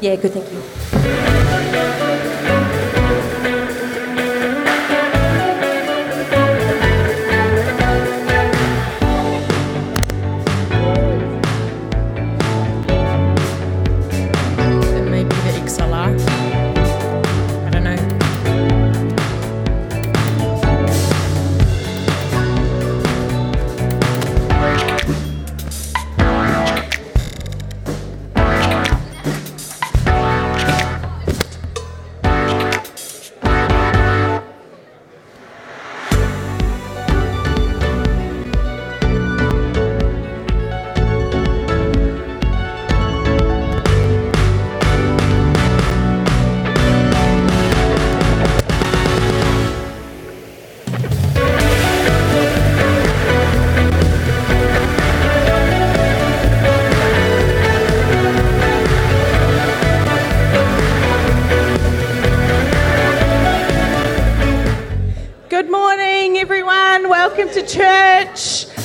Yeah, good, thank you. And maybe the XLR. I don't know.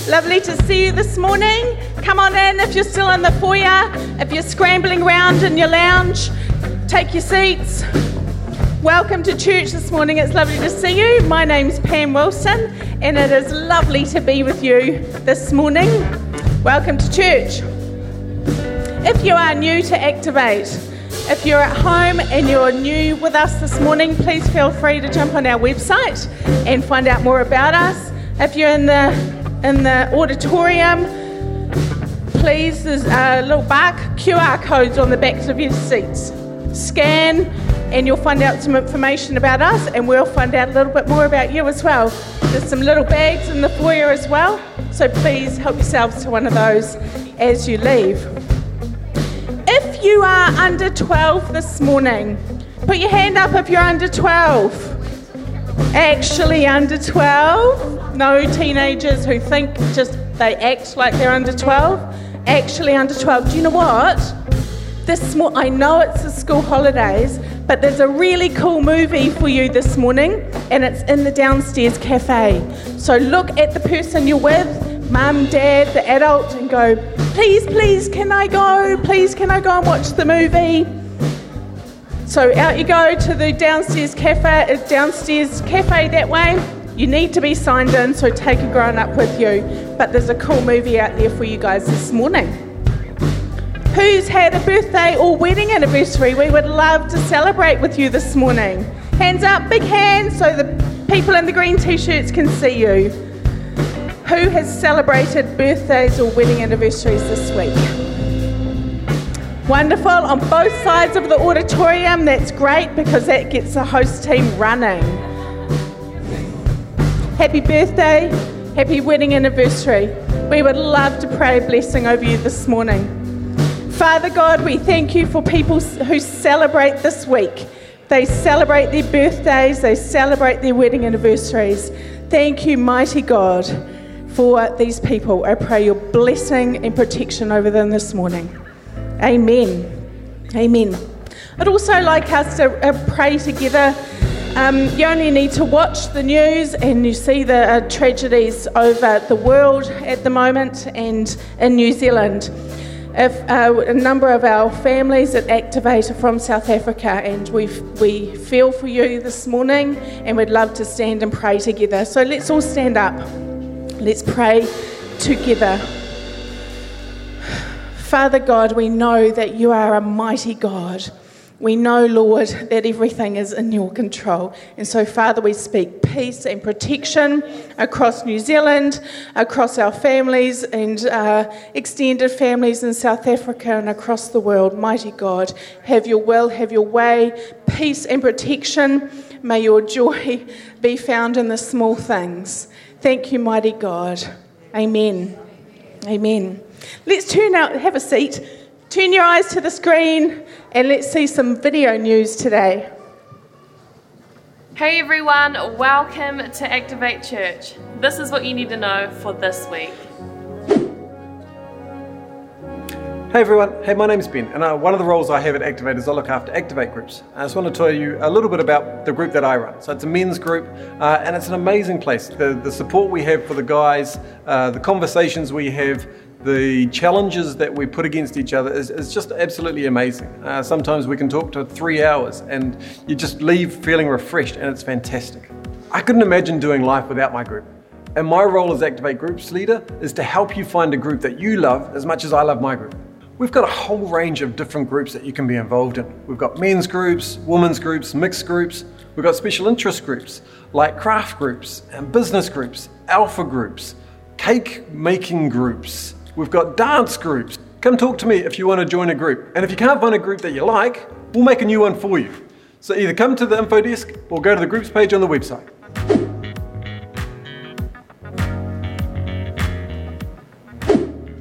Lovely to see you this morning. Come on in if you're still in the foyer. If you're scrambling around in your lounge, take your seats. Welcome to church this morning. It's lovely to see you. My name's Pam Wilson, and it is lovely to be with you this morning. Welcome to church. If you are new to Activate, if you're at home and you're new with us this morning, please feel free to jump on our website and find out more about us. If you're in the auditorium, please, there's a little QR codes on the backs of your seats. Scan and you'll find out some information about us, and we'll find out a little bit more about you as well. There's some little bags in the foyer as well, so please help yourselves to one of those as you leave. If you are under 12 this morning, put your hand up if you're under 12. Actually under 12, no teenagers who think just they act like they're under 12, actually under 12. Do you know what? I know it's the school holidays, but there's a really cool movie for you this morning, and it's in the downstairs cafe. So look at the person you're with, mum, dad, the adult, and go, please, can I go? Please, can I go and watch the movie? So out you go to the downstairs cafe that way. You need to be signed in, so take a grown-up with you. But there's a cool movie out there for you guys this morning. Who's had a birthday or wedding anniversary? We would love to celebrate with you this morning. Hands up, big hands, so the people in the green t-shirts can see you. Who has celebrated birthdays or wedding anniversaries this week? Wonderful. On both sides of the auditorium, that's great because that gets the host team running. Happy birthday, happy wedding anniversary. We would love to pray a blessing over you this morning. Father God, we thank you for people who celebrate this week. They celebrate their birthdays, they celebrate their wedding anniversaries. Thank you, mighty God, for these people. I pray your blessing and protection over them this morning. Amen. I'd also like us to pray together. You only need to watch the news and you see the tragedies over the world at the moment and in New Zealand. A number of our families at Activate are from South Africa, and we feel for you this morning, and we'd love to stand and pray together. So let's all stand up. Let's pray together. Father God, we know that you are a mighty God. We know, Lord, that everything is in your control. And so, Father, we speak peace and protection across New Zealand, across our families and extended families in South Africa and across the world. Mighty God, have your will, have your way, peace and protection. May your joy be found in the small things. Thank you, mighty God. Amen. Let's turn out, have a seat, turn your eyes to the screen, and let's see some video news today. Hey everyone, welcome to Activate Church. This is what you need to know for this week. Hey everyone, hey, my name's Ben, and one of the roles I have at Activate is I look after Activate groups. I just want to tell you a little bit about the group that I run. So it's a men's group, and it's an amazing place. The support we have for the guys, the conversations we have, the challenges that we put against each other is just absolutely amazing. Sometimes we can talk to 3 hours, and you just leave feeling refreshed, and it's fantastic. I couldn't imagine doing life without my group. And my role as Activate Groups leader is to help you find a group that you love as much as I love my group. We've got a whole range of different groups that you can be involved in. We've got men's groups, women's groups, mixed groups. We've got special interest groups like craft groups and business groups, alpha groups, cake making groups. We've got dance groups. Come talk to me if you want to join a group. And if you can't find a group that you like, we'll make a new one for you. So either come to the info desk or go to the groups page on the website.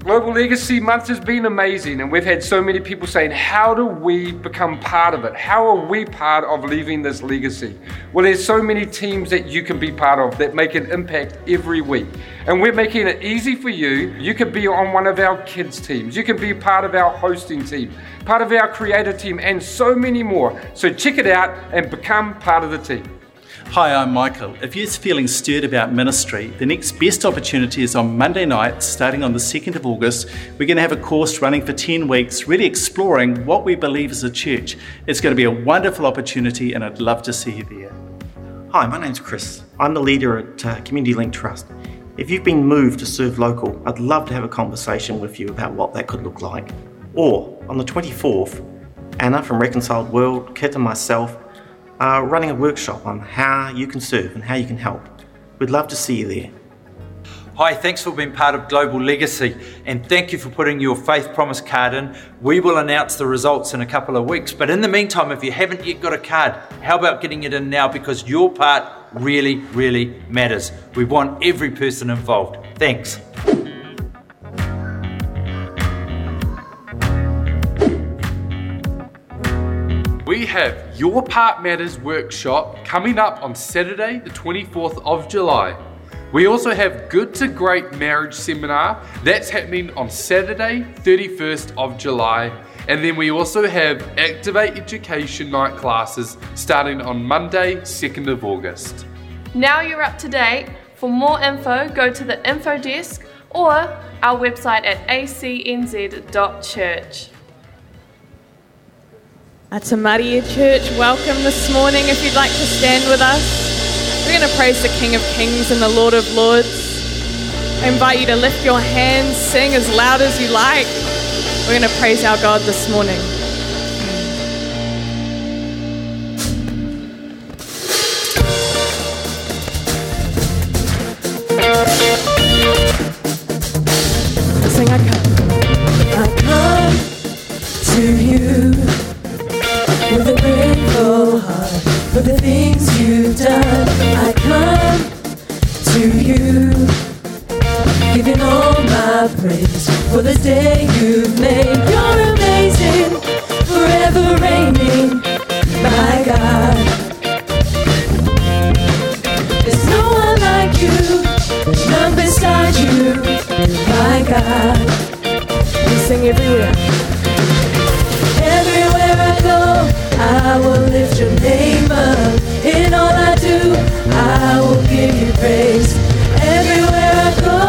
Global Legacy Month has been amazing, and we've had so many people saying, how do we become part of it? How are we part of leaving this legacy? Well, there's so many teams that you can be part of that make an impact every week. And we're making it easy for you. You can be on one of our kids' teams. You can be part of our hosting team, part of our creative team, and so many more. So check it out and become part of the team. Hi, I'm Michael. If you're feeling stirred about ministry, the next best opportunity is on Monday night, starting on the 2nd of August. We're going to have a course running for 10 weeks, really exploring what we believe as a church. It's going to be a wonderful opportunity, and I'd love to see you there. Hi, my name's Chris. I'm the leader at Community Link Trust. If you've been moved to serve local, I'd love to have a conversation with you about what that could look like. Or, on the 24th, Anna from Reconciled World, Kit and myself, running a workshop on how you can serve and how you can help. We'd love to see you there. Hi, thanks for being part of Global Legacy, and thank you for putting your faith promise card in. We will announce the results in a couple of weeks, but in the meantime, if you haven't yet got a card, how about getting it in now, because your part really, really matters. We want every person involved. Thanks. We have Your Part Matters workshop coming up on Saturday, the 24th of July. We also have Good to Great Marriage Seminar. That's happening on Saturday, 31st of July. And then we also have Activate Education Night classes starting on Monday, 2nd of August. Now you're up to date. For more info, go to the info desk or our website at acnz.church. At Samaria Church, welcome this morning. If you'd like to stand with us, we're going to praise the King of Kings and the Lord of Lords. I invite you to lift your hands, sing as loud as you like. We're going to praise our God this morning. Sing, I come to you. With a grateful heart for the things you've done, I come to you, giving all my praise for the day you've made. You're amazing, forever reigning, my God. There's no one like you, none beside you, my God. We sing everywhere. I will lift your name up. In all I do, I will give you praise. Everywhere I go,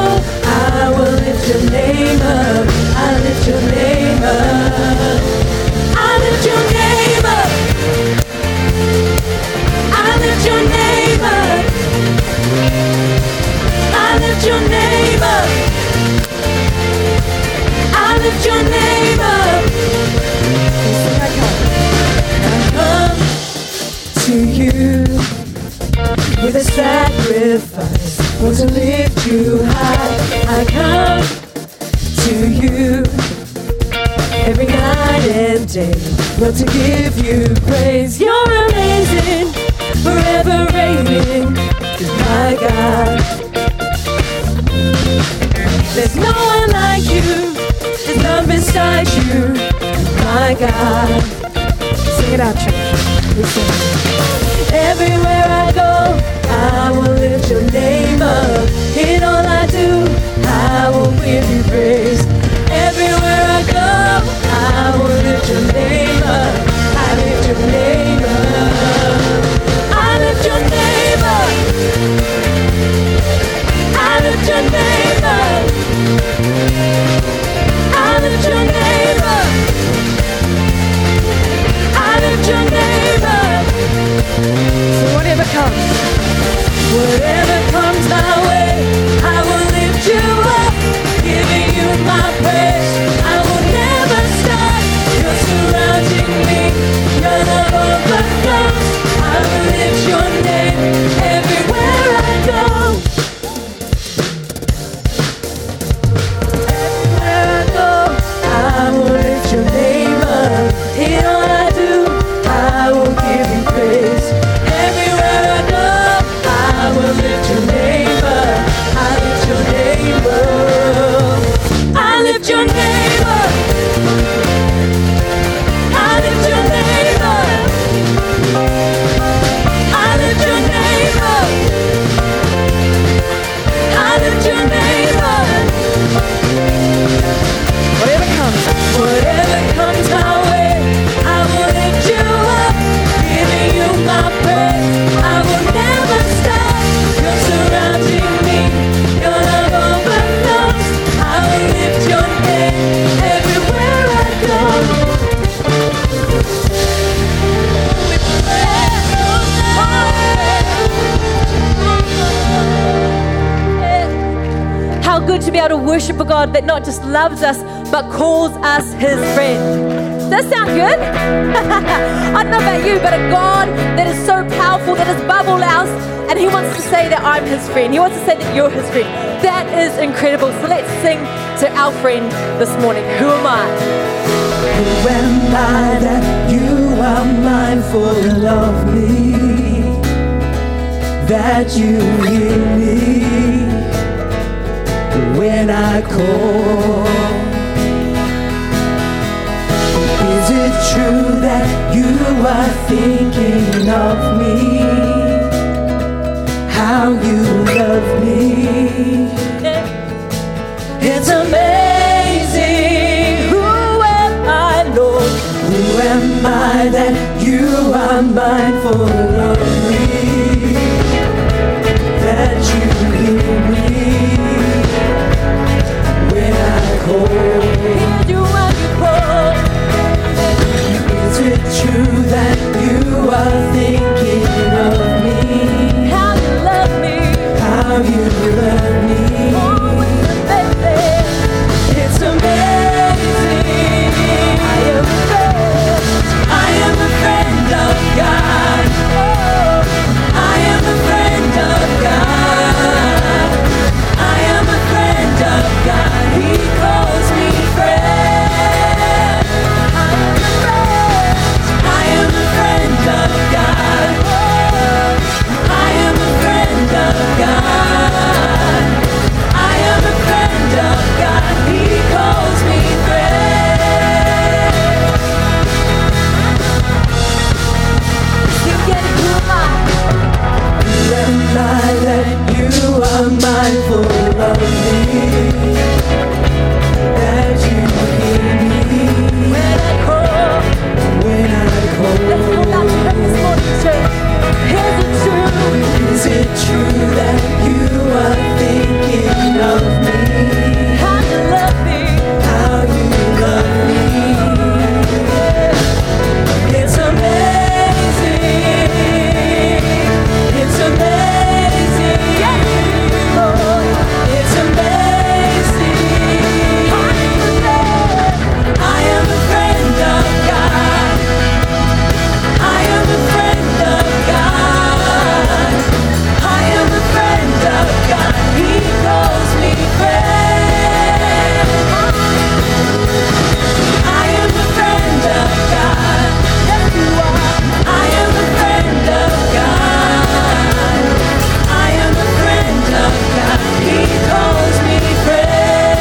I will lift your name up. I lift your name up. I lift your name up. I lift your name up. I lift your name up. I lift your name up. To you with a sacrifice, want to lift you high. I come to you every night and day, want to give you praise. You're amazing, forever reigning, my God. There's no one like you, there's none beside you, my God. Sing it out, church. Listen. Everywhere I go, I will lift your name up. In all I do, I will give you praise. Everywhere I go, good to be able to worship a God that not just loves us, but calls us his friend. Does that sound good? I don't know about you, but a God that is so powerful, that is above all else, and he wants to say that I'm his friend. He wants to say that you're his friend. That is incredible. So let's sing to our friend this morning. Who am I? Who am I that you are mindful and love me? That you hear me when I call? Is it true that you are thinking of me? How you love me? It's amazing. Who am I, Lord? Who am I that you are mindful of me? That you hear me when I call. Is it true that you are thinking of me? How you love me? How you love me? Oh, it's amazing. I am a friend of God. I am a friend of God. I am a friend of God. He calls me friend. Of God. I am a friend of God. I am a friend of God. He calls me friend. You get it, who am I? Who am I that you are mindful of me? That you hear me when I call. When I call. Is it true that you are thinking of me? How you love me? How you love me? It's amazing. It's amazing. It's amazing. I am a friend of God. I am a friend of God. God, he calls me friend.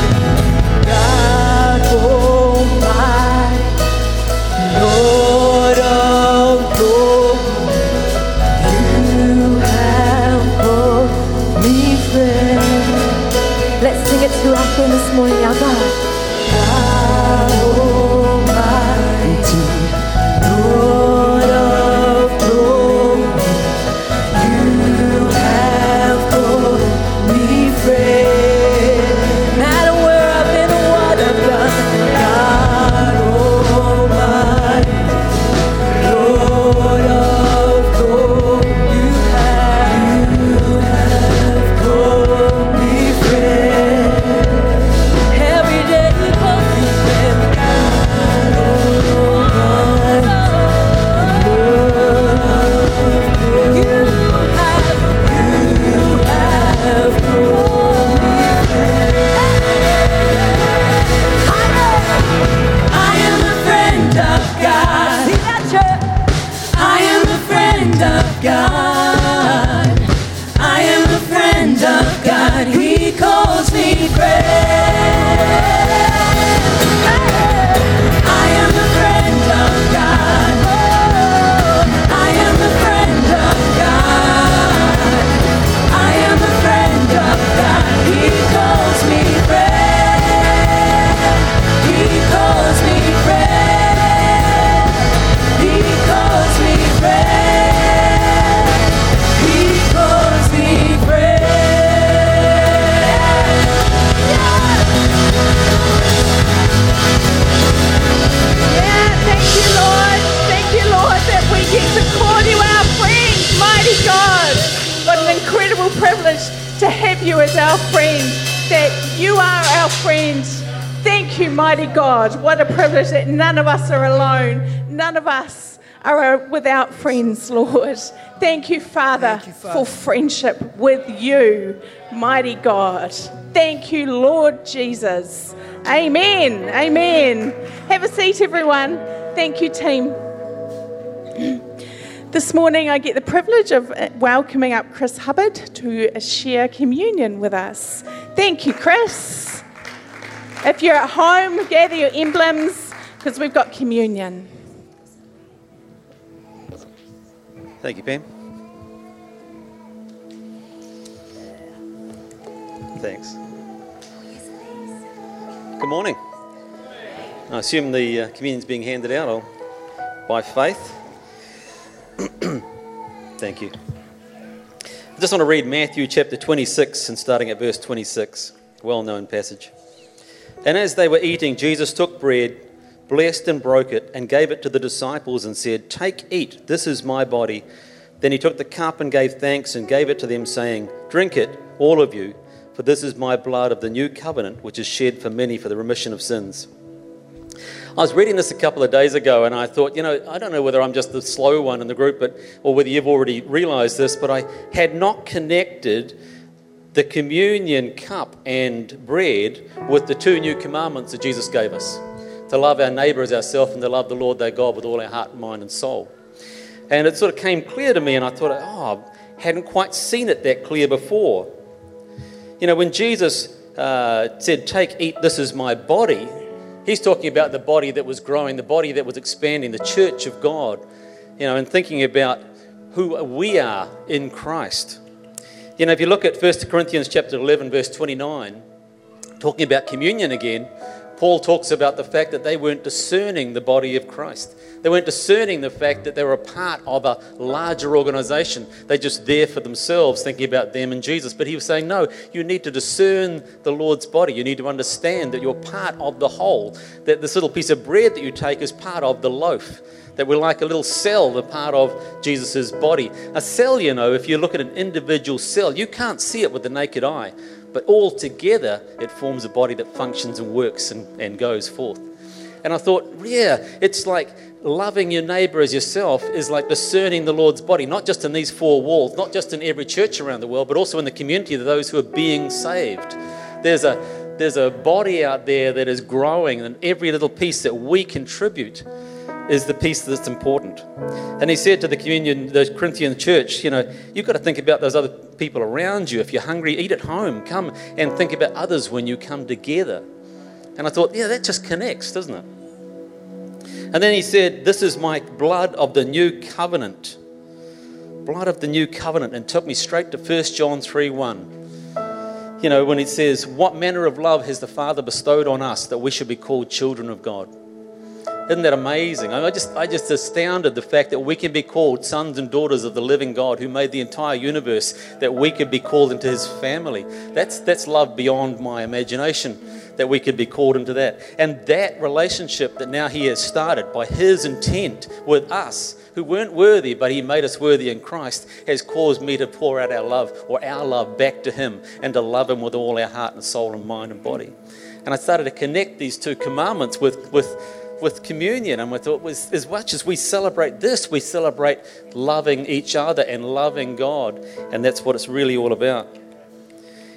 I am a friend of God. Yes, you are. I am a friend of God. I am a friend of God. He calls me friend. God, oh my. God, oh my Lord of Lords. To our friend this morning, our God. Almighty Lord of glory, you have called me friend. No matter where I've been or what I've done, God Almighty Lord of glory, you have called me friend. God, I am a friend of God. He calls me friend. I am a friend of God. I am a friend of God. I am a friend of God. He calls me friend. He calls me friend. He calls me friend. He calls me friend. Yeah. have you as our friend, that you are our friend. Thank you, mighty God. What a privilege that none of us are alone. None of us are without friends, Lord. Thank you, Father, for friendship with you, mighty God. Thank you, Lord Jesus. Amen. Amen. Have a seat, everyone. Thank you, team. This morning I get the privilege of welcoming up Chris Hubbard to share communion with us. Thank you, Chris. If you're at home, gather your emblems because we've got communion. Thank you, Pam. Thanks. Good morning. I assume the communion's being handed out by faith. Thank you. I just want to read Matthew chapter 26 and starting at verse 26, well-known passage. And as they were eating, Jesus took bread, blessed and broke it, and gave it to the disciples and said, "Take, eat, this is my body." Then he took the cup and gave thanks and gave it to them, saying, "Drink it, all of you, for this is my blood of the new covenant, which is shed for many for the remission of sins." I was reading this a couple of days ago and I thought, I don't know whether I'm just the slow one in the group or whether you've already realised this, but I had not connected the communion cup and bread with the two new commandments that Jesus gave us, to love our neighbour as ourselves and to love the Lord thy God with all our heart, mind and soul. And it sort of came clear to me and I thought, I hadn't quite seen it that clear before. When Jesus said, "Take, eat, this is my body," he's talking about the body that was growing, the body that was expanding, the church of God, and thinking about who we are in Christ. If you look at 1 Corinthians chapter 11, verse 29, talking about communion again, Paul talks about the fact that they weren't discerning the body of Christ. They weren't discerning the fact that they were a part of a larger organization. They're just there for themselves, thinking about them and Jesus. But he was saying, no, you need to discern the Lord's body. You need to understand that you're part of the whole, that this little piece of bread that you take is part of the loaf, that we're like a little cell, a part of Jesus' body. A cell, if you look at an individual cell, you can't see it with the naked eye. But all together, it forms a body that functions and works and goes forth. And I thought, it's like loving your neighbour as yourself is like discerning the Lord's body, not just in these four walls, not just in every church around the world, but also in the community of those who are being saved. There's a body out there that is growing, and every little piece that we contribute is the piece that's important. And he said to the Corinthian church, you've got to think about those other people around you. If you're hungry, eat at home. Come and think about others when you come together. And I thought, that just connects, doesn't it? And then he said, "This is my blood of the new covenant." Blood of the new covenant. And took me straight to 1 John 3:1. When it says, "What manner of love has the Father bestowed on us that we should be called children of God?" Isn't that amazing? I just astounded the fact that we can be called sons and daughters of the living God who made the entire universe, that we could be called into his family. That's love beyond my imagination, that we could be called into that. And that relationship that now he has started by his intent with us, who weren't worthy, but he made us worthy in Christ, has caused me to pour out our love back to him and to love him with all our heart and soul and mind and body. And I started to connect these two commandments with communion, and we thought, as much as we celebrate this, we celebrate loving each other and loving God, and that's what it's really all about.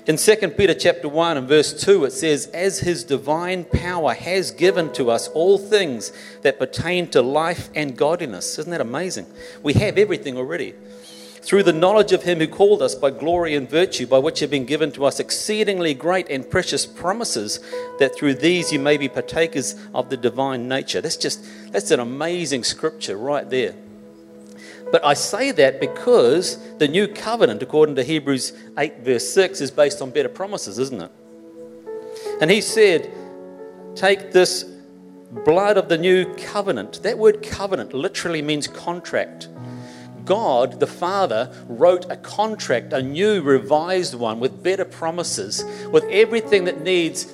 In 2 Peter chapter 1 and verse 2, it says, "As his divine power has given to us all things that pertain to life and godliness." Isn't that amazing? We have everything already. "Through the knowledge of him who called us by glory and virtue, by which have been given to us exceedingly great and precious promises, that through these you may be partakers of the divine nature." That's an amazing scripture right there. But I say that because the new covenant, according to Hebrews 8 verse 6, is based on better promises, isn't it? And he said, "Take this blood of the new covenant." That word covenant literally means contract. God, the Father, wrote a contract, a new revised one with better promises, with everything that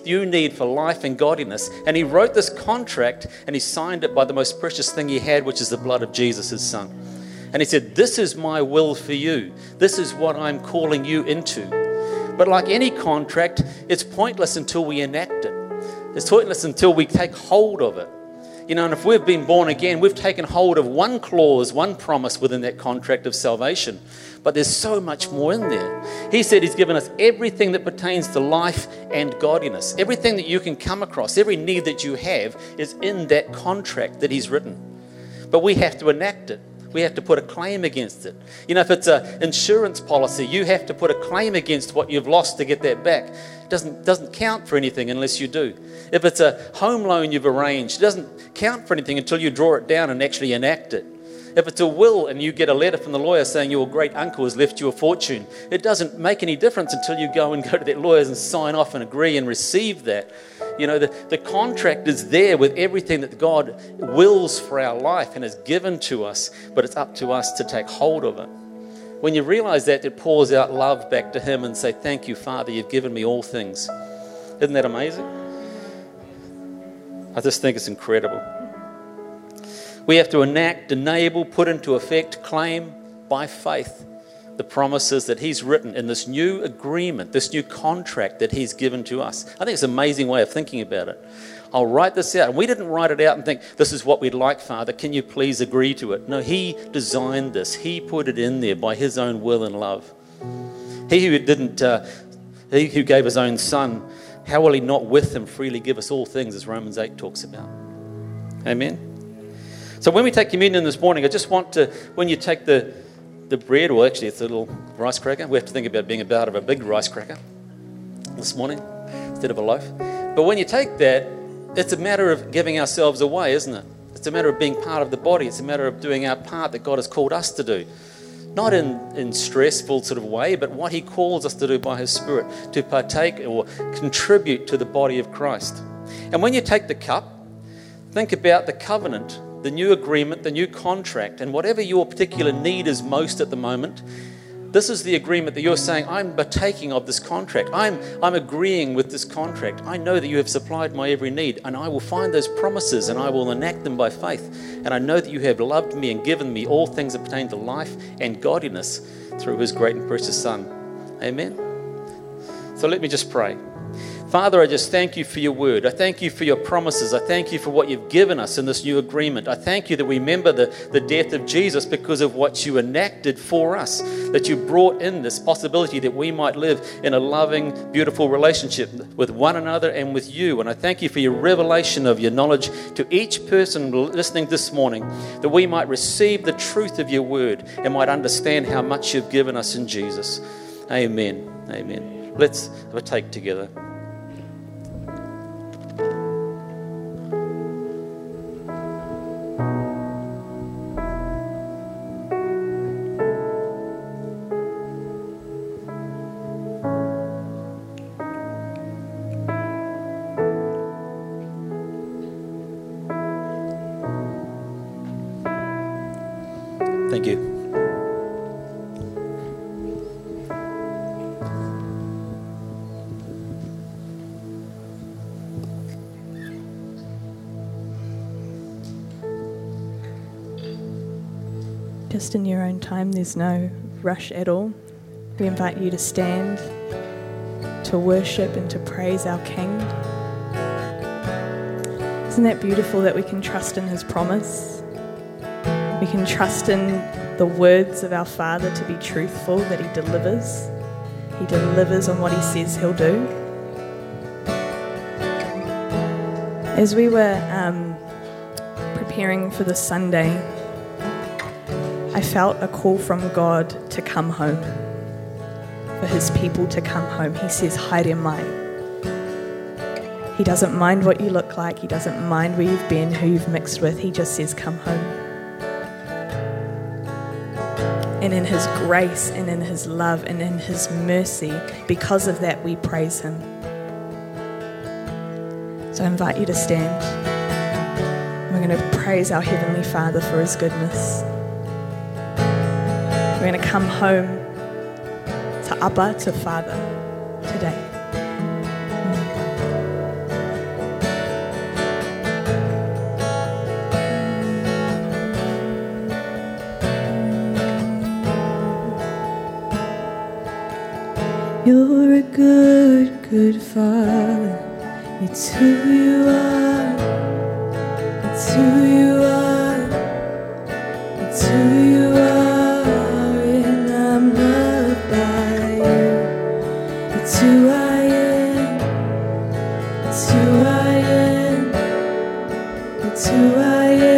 you need for life and godliness. And he wrote this contract and he signed it by the most precious thing he had, which is the blood of Jesus, his son. And he said, "This is my will for you. This is what I'm calling you into. But like any contract, it's pointless until we enact it. It's pointless until we take hold of it. You know, and if we've been born again, we've taken hold of one clause, one promise within that contract of salvation. But there's so much more in there. He said he's given us everything that pertains to life and godliness. Everything that you can come across, every need that you have is in that contract that he's written. But we have to enact it. We have to put a claim against it. You know, if it's an insurance policy, you have to put a claim against what you've lost to get that back. It doesn't count for anything unless you do. If it's a home loan you've arranged, it doesn't count for anything until you draw it down and actually enact it. If it's a will and you get a letter from the lawyer saying your great uncle has left you a fortune, it doesn't make any difference until you go to that lawyers and sign off and agree and receive that. You know, the contract is there with everything that God wills for our life and has given to us, but it's up to us to take hold of it. When you realize that, it pours out love back to him and say, thank you, Father, you've given me all things. Isn't that amazing? I just think it's incredible. We have to enact, enable, put into effect, claim by faith the promises that he's written in this new agreement, this new contract that he's given to us. I think it's an amazing way of thinking about it. I'll write this out. And we didn't write it out and think, this is what we'd like, Father. Can you please agree to it? No, he designed this. He put it in there by his own will and love. He who gave his own son, how will he not with him freely give us all things, as Romans 8 talks about? Amen. So when we take communion this morning, I just want to, when you take the bread, well, actually, it's a little rice cracker. We have to think about being a part of a big rice cracker this morning instead of a loaf. But when you take that, it's a matter of giving ourselves away, isn't it? It's a matter of being part of the body. It's a matter of doing our part that God has called us to do. Not in stressful sort of way, but what he calls us to do by his Spirit, to partake or contribute to the body of Christ. And when you take the cup, think about the covenant, the new agreement, the new contract, and whatever your particular need is most at the moment, this is the agreement that you're saying, I'm partaking of this contract. I'm agreeing with this contract. I know that you have supplied my every need, and I will find those promises, and I will enact them by faith. And I know that you have loved me and given me all things that pertain to life and godliness through his great and precious Son. Amen. So let me just pray. Father, I just thank you for your word. I thank you for your promises. I thank you for what you've given us in this new agreement. I thank you that we remember the death of Jesus because of what you enacted for us, that you brought in this possibility that we might live in a loving, beautiful relationship with one another and with you. And I thank you for your revelation of your knowledge to each person listening this morning, that we might receive the truth of your word and might understand how much you've given us in Jesus. Amen. Amen. Let's partake together. Thank you. Just in your own time, there's no rush at all. We invite you to stand, to worship and to praise our King. Isn't that beautiful that we can trust in his promise? We can trust in the words of our Father to be truthful, that he delivers. He delivers on what he says he'll do. As we were preparing for this Sunday, I felt a call from God to come home, for his people to come home. He says, haere mai. He doesn't mind what you look like. He doesn't mind where you've been, who you've mixed with. He just says, come home. And in his grace and in his love and in his mercy, because of that, we praise him. So I invite you to stand. We're going to praise our Heavenly Father for his goodness. We're going to come home to Abba, to Father, today. You're a good, good Father. It's who you are. It's who you are. It's who you are. And I'm loved by you. It's who I am. It's who I am. It's who I am.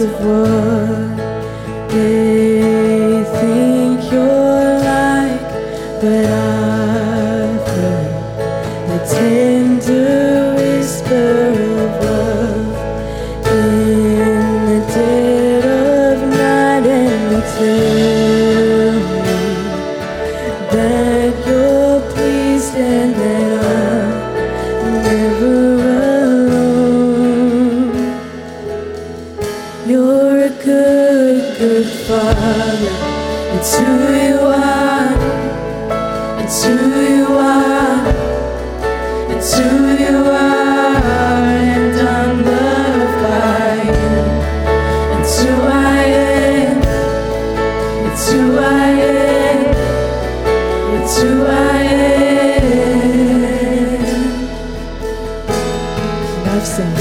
Of what they think you're like, but I've heard the tender whisper of love in the dead of night, and they tell me that you're pleased and that I'm never Father, it's who you are, it's who you are, it's who you are, and I'm loved by you, it's who I am, it's who I am, it's who I am. Love song.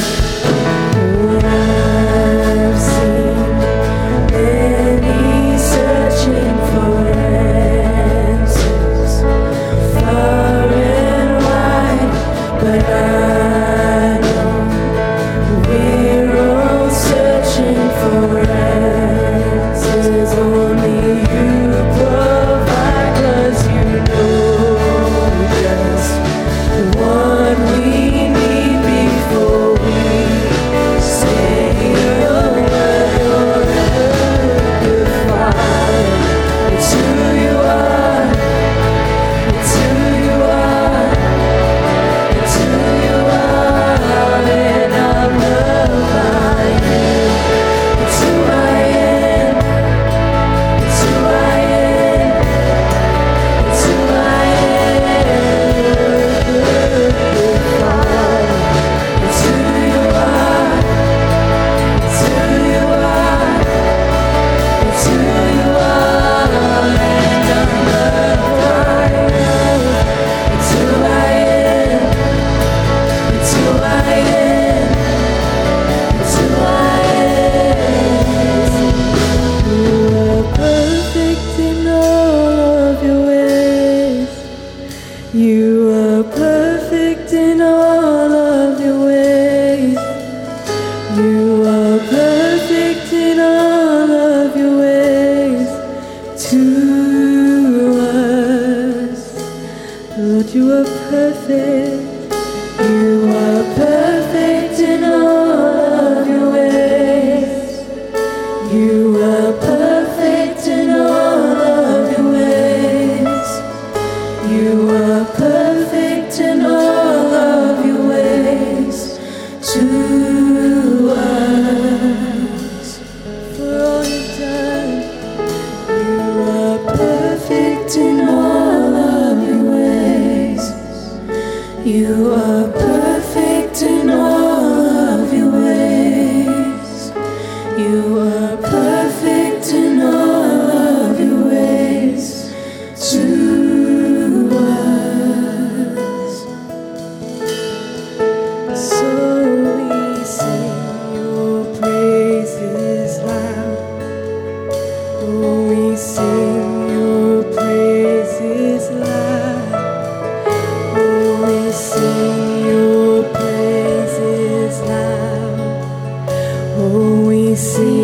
See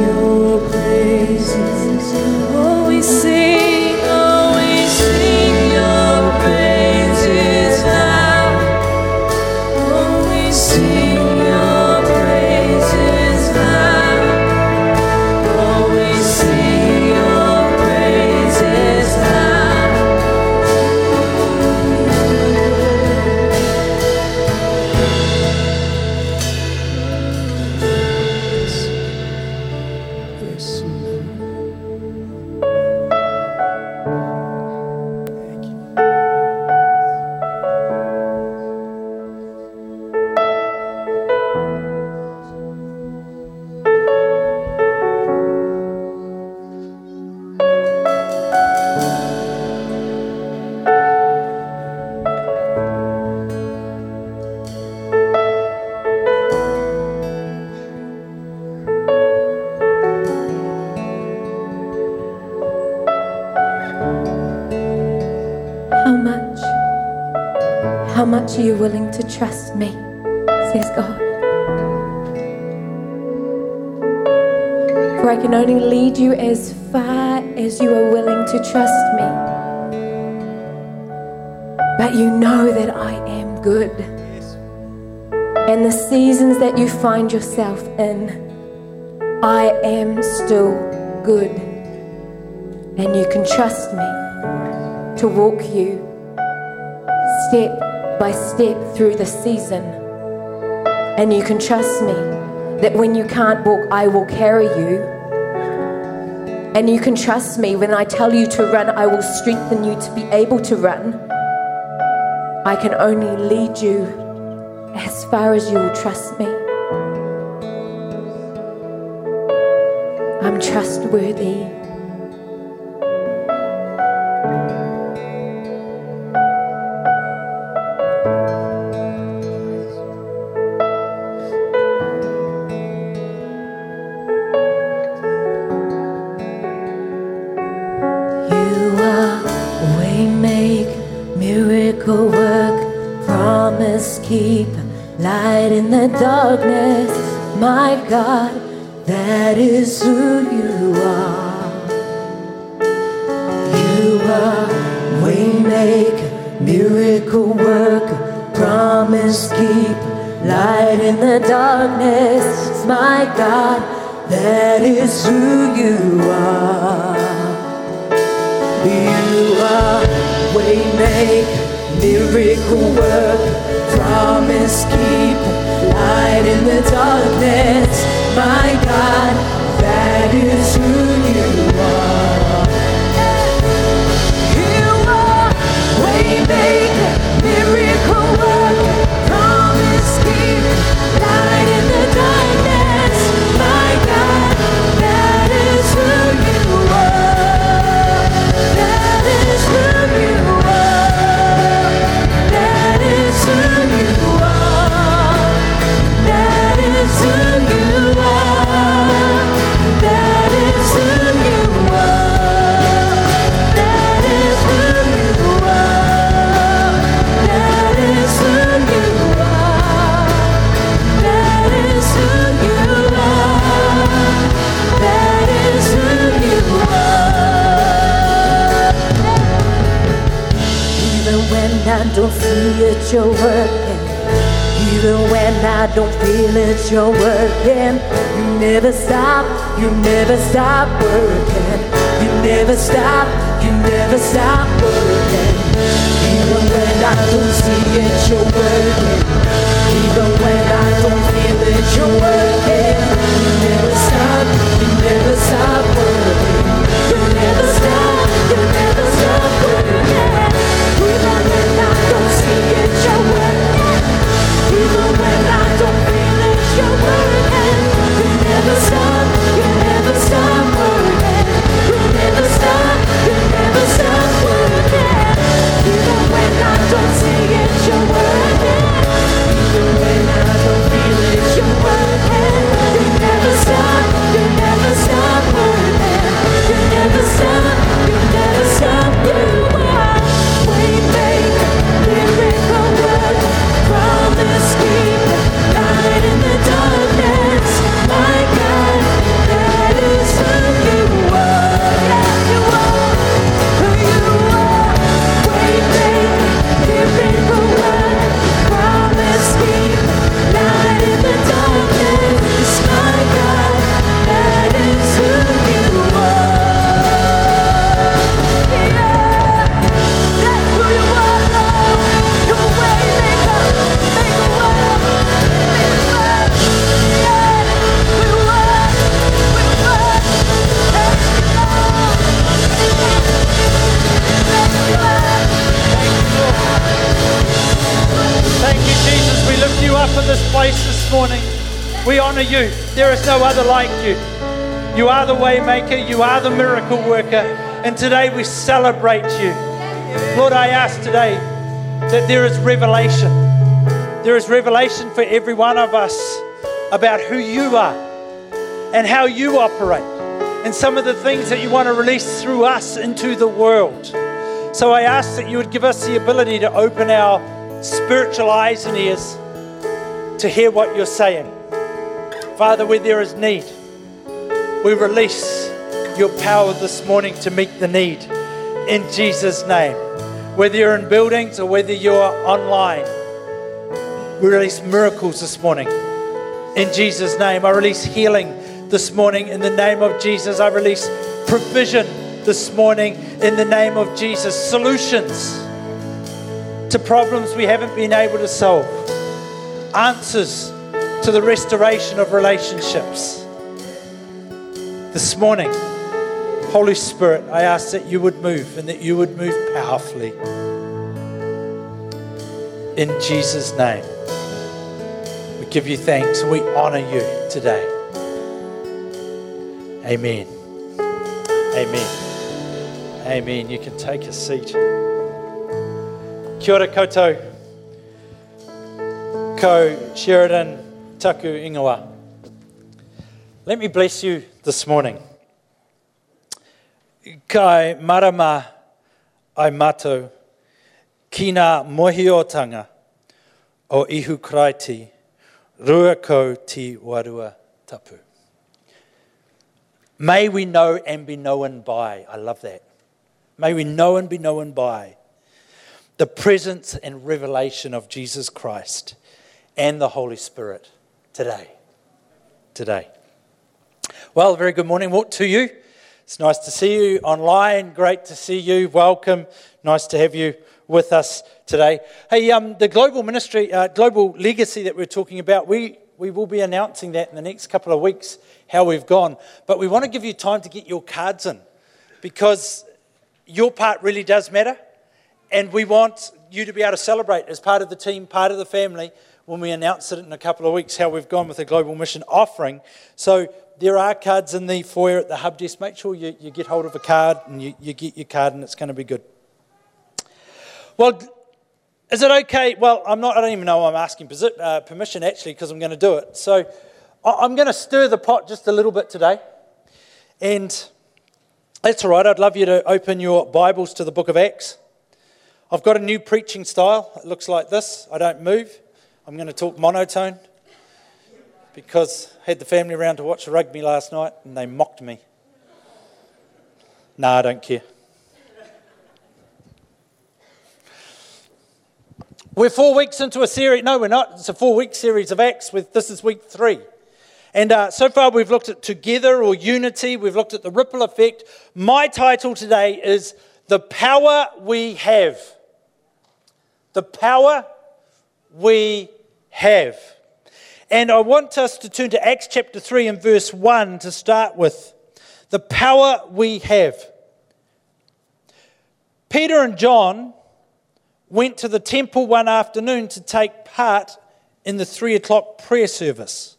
your praises. How much are you willing to trust me, says God? For I can only lead you as far as you are willing to trust me. But you know that I am good. And the seasons that you find yourself in, I am still good. And you can trust me to walk you step by step through the season. And you can trust me that when you can't walk, I will carry you. And you can trust me when I tell you to run, I will strengthen you to be able to run. I can only lead you as far as you will trust me. I'm trustworthy. Darkness, my God, that is who you are. You are waymaker, miracle worker, promise keep, light in the darkness, my God, that is who you are. You are waymaker, miracle worker, promise keep. Light in the darkness, my God, that is who you are. You are waymaker, miracle worker, promise keep. Light in the darkness, my God, that is who you are. That is who you are. That is who you are. I don't see it, you're working. Even when I don't feel it, you're working. You never stop, you never stop working. You never stop, you never stop working. Even when I don't see it, you're working. Even when I don't feel it, you're working. You never stop, you never stop working. You never stop, you never stop working. Even when I don't see it, you're working. Even when I don't feel it, you're working. You never stop, you never stop working. You never stop, you never stop working. Even when I don't see it, you're working. Even when I don't feel it, you're working. You never stop, you never stop working. You never stop, you never stop working. Promise keep, light in the darkness, my God, that is who you are. Yeah, you are who you are. Waymaker, miracle worker, promise keep, light in the darkness, my God, that is who you are. Yeah, that's who you are, Lord. You're Waymaker. Thank you, Jesus. We lift you up in this place this morning. We honor you. There is no other like you. You are the way maker. You are the miracle worker. And today we celebrate you. Lord, I ask today that there is revelation. There is revelation for every one of us about who you are and how you operate and some of the things that you want to release through us into the world. So I ask that you would give us the ability to open our spiritual eyes and ears to hear what you're saying. Father, where there is need, we release your power this morning to meet the need in Jesus' name. Whether you're in buildings or whether you're online, we release miracles this morning in Jesus' name. I release healing this morning in the name of Jesus. I release provision this morning in the name of Jesus. Solutions to problems we haven't been able to solve. Answers to the restoration of relationships. This morning, Holy Spirit, I ask that you would move and that you would move powerfully. In Jesus' name, we give you thanks and we honor you today. Amen. Amen. Amen. You can take a seat. Kia ora koutou. Ko Sheridan taku ingoa. Let me bless you this morning. Kai marama ai mātou ki ngā mohiotanga o ihu kraiti rua kau ti warua tapu. May we know and be known by, I love that. May we know and be known by the presence and revelation of Jesus Christ and the Holy Spirit today. Today. Well, very good morning to you. It's nice to see you online. Great to see you. Welcome. Nice to have you with us today. Hey, the global ministry, global legacy that we're talking about, we will be announcing that in the next couple of weeks, how we've gone. But we want to give you time to get your cards in, because your part really does matter. And we want you to be able to celebrate as part of the team, part of the family, when we announce it in a couple of weeks, how we've gone with the global mission offering. So there are cards in the foyer at the hub desk. Make sure you get hold of a card and you get your card, and it's going to be good. Well, is it okay? Well, I don't even know why I'm asking permission, actually, because I'm going to do it. So I'm going to stir the pot just a little bit today. And that's all right. I'd love you to open your Bibles to the book of Acts. I've got a new preaching style. It looks like this. I don't move. I'm going to talk monotone, because I had the family around to watch rugby last night and they mocked me. Nah, I don't care. We're 4 weeks into a series. No, we're not. It's a 4-week series of Acts. This is week 3. And so far we've looked at together or unity. We've looked at the ripple effect. My title today is The Power We Have. The Power We Have. And I want us to turn to Acts chapter 3 and verse 1 to start with. The power we have. Peter and John went to the temple one afternoon to take part in the 3:00 prayer service.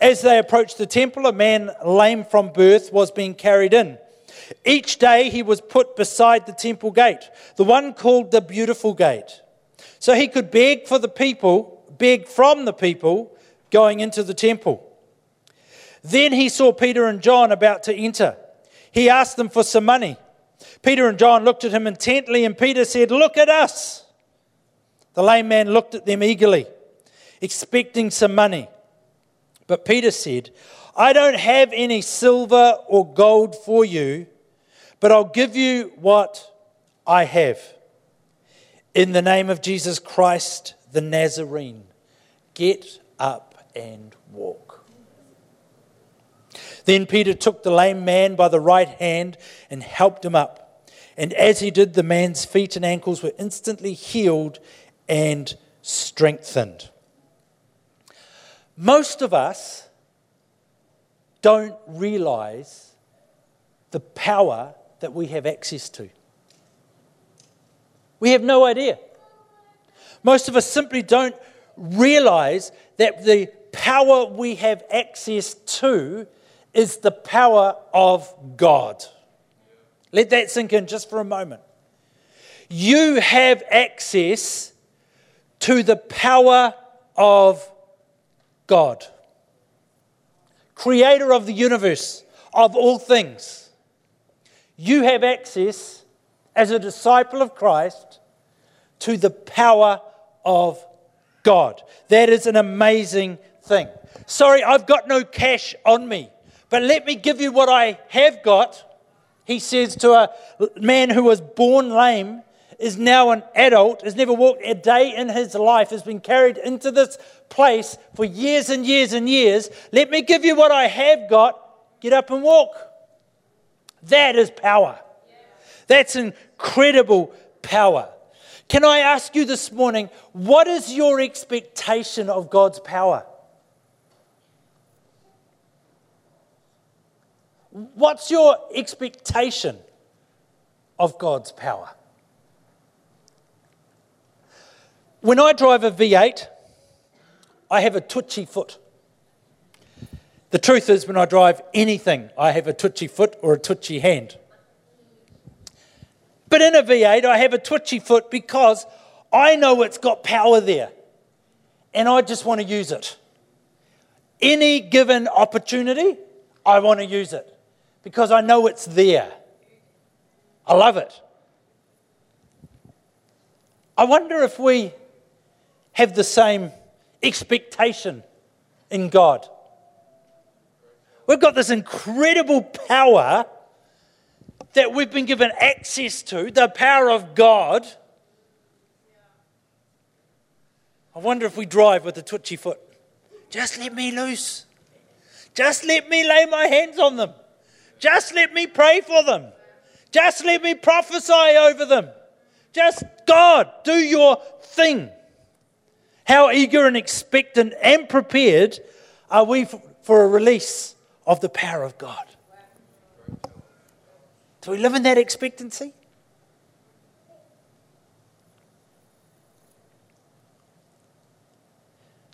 As they approached the temple, a man lame from birth was being carried in. Each day he was put beside the temple gate, the one called the Beautiful Gate, so he could beg from the people going into the temple. Then he saw Peter and John about to enter. He asked them for some money. Peter and John looked at him intently, and Peter said, "Look at us." The lame man looked at them eagerly, expecting some money. But Peter said, "I don't have any silver or gold for you, but I'll give you what I have. In the name of Jesus Christ, the Nazarene, get up and walk." Then Peter took the lame man by the right hand and helped him up. And as he did, the man's feet and ankles were instantly healed and strengthened. Most of us don't realize the power that we have access to. We have no idea. Most of us simply don't realize that the power we have access to is the power of God. Let that sink in just for a moment. You have access to the power of God, creator of the universe, of all things. You have access, as a disciple of Christ, to the power of God. That is an amazing thing. Sorry, I've got no cash on me, but let me give you what I have got. He says to a man who was born lame, is now an adult, has never walked a day in his life, has been carried into this place for years and years and years. Let me give you what I have got. Get up and walk. That is power. Yeah. That's incredible power. Can I ask you this morning, what is your expectation of God's power? What's your expectation of God's power? When I drive a V8, I have a twitchy foot. The truth is, when I drive anything, I have a twitchy foot or a twitchy hand. But in a V8, I have a twitchy foot because I know it's got power there, and I just want to use it. Any given opportunity, I want to use it because I know it's there. I love it. I wonder if we have the same expectation in God. We've got this incredible power that we've been given access to, the power of God. I wonder if we drive with a twitchy foot. Just let me loose. Just let me lay my hands on them. Just let me pray for them. Just let me prophesy over them. Just, God, do your thing. How eager and expectant and prepared are we for a release of the power of God? Do we live in that expectancy?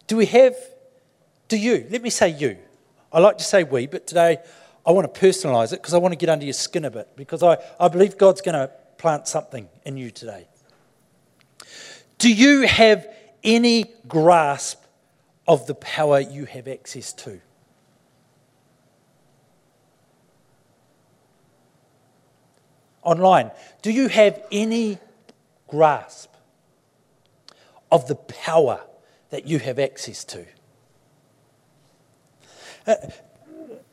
Do you? Let me say you. I like to say we, but today I want to personalise it because I want to get under your skin a bit, because I believe God's going to plant something in you today. Do you have any grasp of the power you have access to? Online, do you have any grasp of the power that you have access to?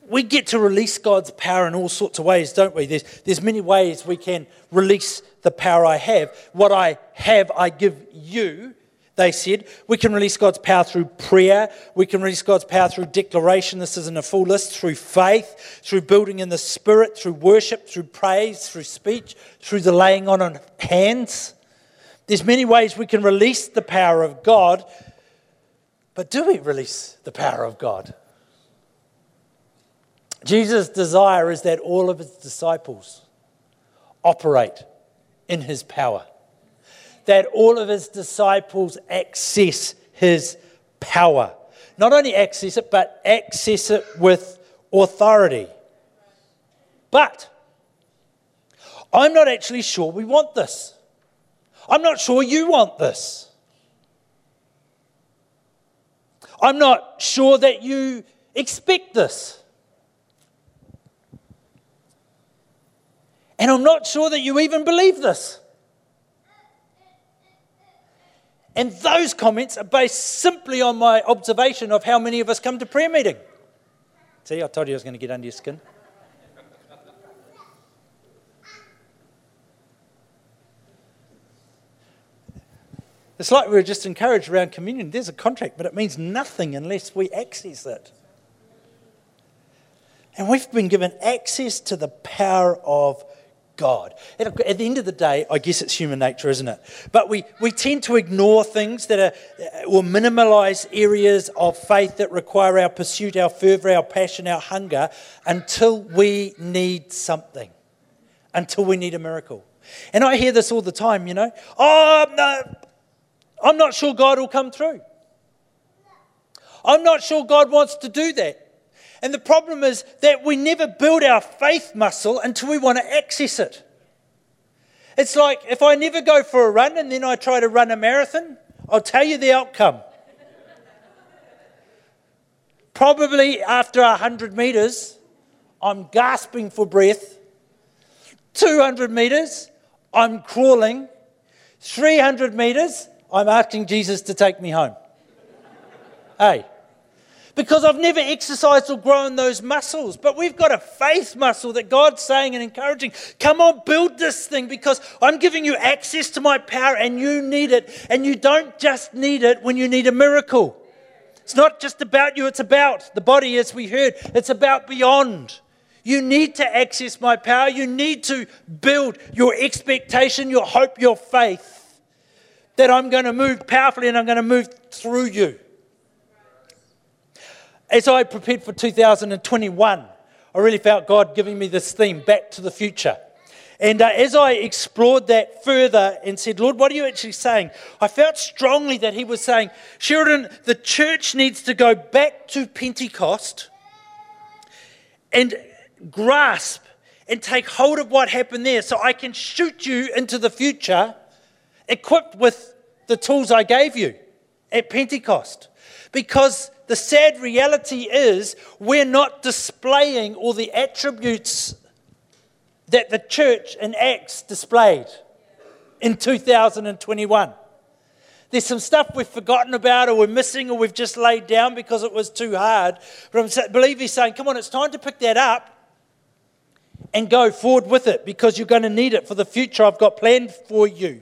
We get to release God's power in all sorts of ways, don't we? There's many ways we can release the power I have. What I have, I give you, they said. We can release God's power through prayer. We can release God's power through declaration. This isn't a full list. Through faith, through building in the Spirit, through worship, through praise, through speech, through the laying on of hands. There's many ways we can release the power of God. But do we release the power of God? Jesus' desire is that all of his disciples operate in his power, that all of his disciples access his power. Not only access it, but access it with authority. But I'm not actually sure we want this. I'm not sure you want this. I'm not sure that you expect this. And I'm not sure that you even believe this. And those comments are based simply on my observation of how many of us come to prayer meeting. See, I told you I was going to get under your skin. It's like we were just encouraged around communion. There's a contract, but it means nothing unless we access it. And we've been given access to the power of God. At the end of the day, I guess it's human nature, isn't it? But we tend to ignore things that are, or minimalise areas of faith that require our pursuit, our fervour, our passion, our hunger, until we need something, until we need a miracle. And I hear this all the time, you know. Oh, no, I'm not sure God will come through. I'm not sure God wants to do that. And the problem is that we never build our faith muscle until we want to access it. It's like if I never go for a run and then I try to run a marathon, I'll tell you the outcome. Probably after 100 metres, I'm gasping for breath. 200 metres, I'm crawling. 300 metres, I'm asking Jesus to take me home. Hey, because I've never exercised or grown those muscles. But we've got a faith muscle that God's saying and encouraging, come on, build this thing, because I'm giving you access to my power and you need it. And you don't just need it when you need a miracle. It's not just about you, it's about the body, as we heard. It's about beyond. You need to access my power. You need to build your expectation, your hope, your faith that I'm going to move powerfully and I'm going to move through you. As I prepared for 2021, I really felt God giving me this theme, Back to the Future. And as I explored that further and said, Lord, what are you actually saying? I felt strongly that he was saying, Sheridan, the church needs to go back to Pentecost and grasp and take hold of what happened there so I can shoot you into the future equipped with the tools I gave you at Pentecost. Because the sad reality is we're not displaying all the attributes that the church in Acts displayed in 2021. There's some stuff we've forgotten about or we're missing or we've just laid down because it was too hard. But I believe he's saying, come on, it's time to pick that up and go forward with it because you're going to need it for the future I've got planned for you.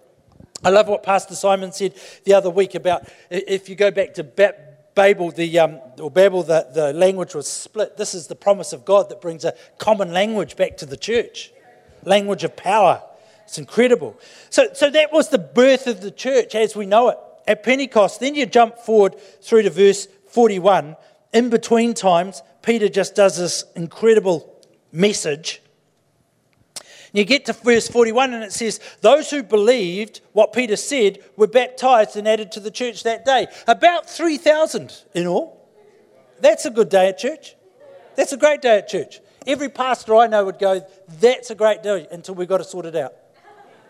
I love what Pastor Simon said the other week about if you go back to Babel, the language was split. This is the promise of God that brings a common language back to the church, language of power. It's incredible. So that was the birth of the church as we know it at Pentecost. Then you jump forward through to verse 41. In between times, Peter just does this incredible message. You get to verse 41 and it says, those who believed what Peter said were baptized and added to the church that day. About 3,000 in all. That's a good day at church. That's a great day at church. Every pastor I know would go, that's a great day until we got to sort it out.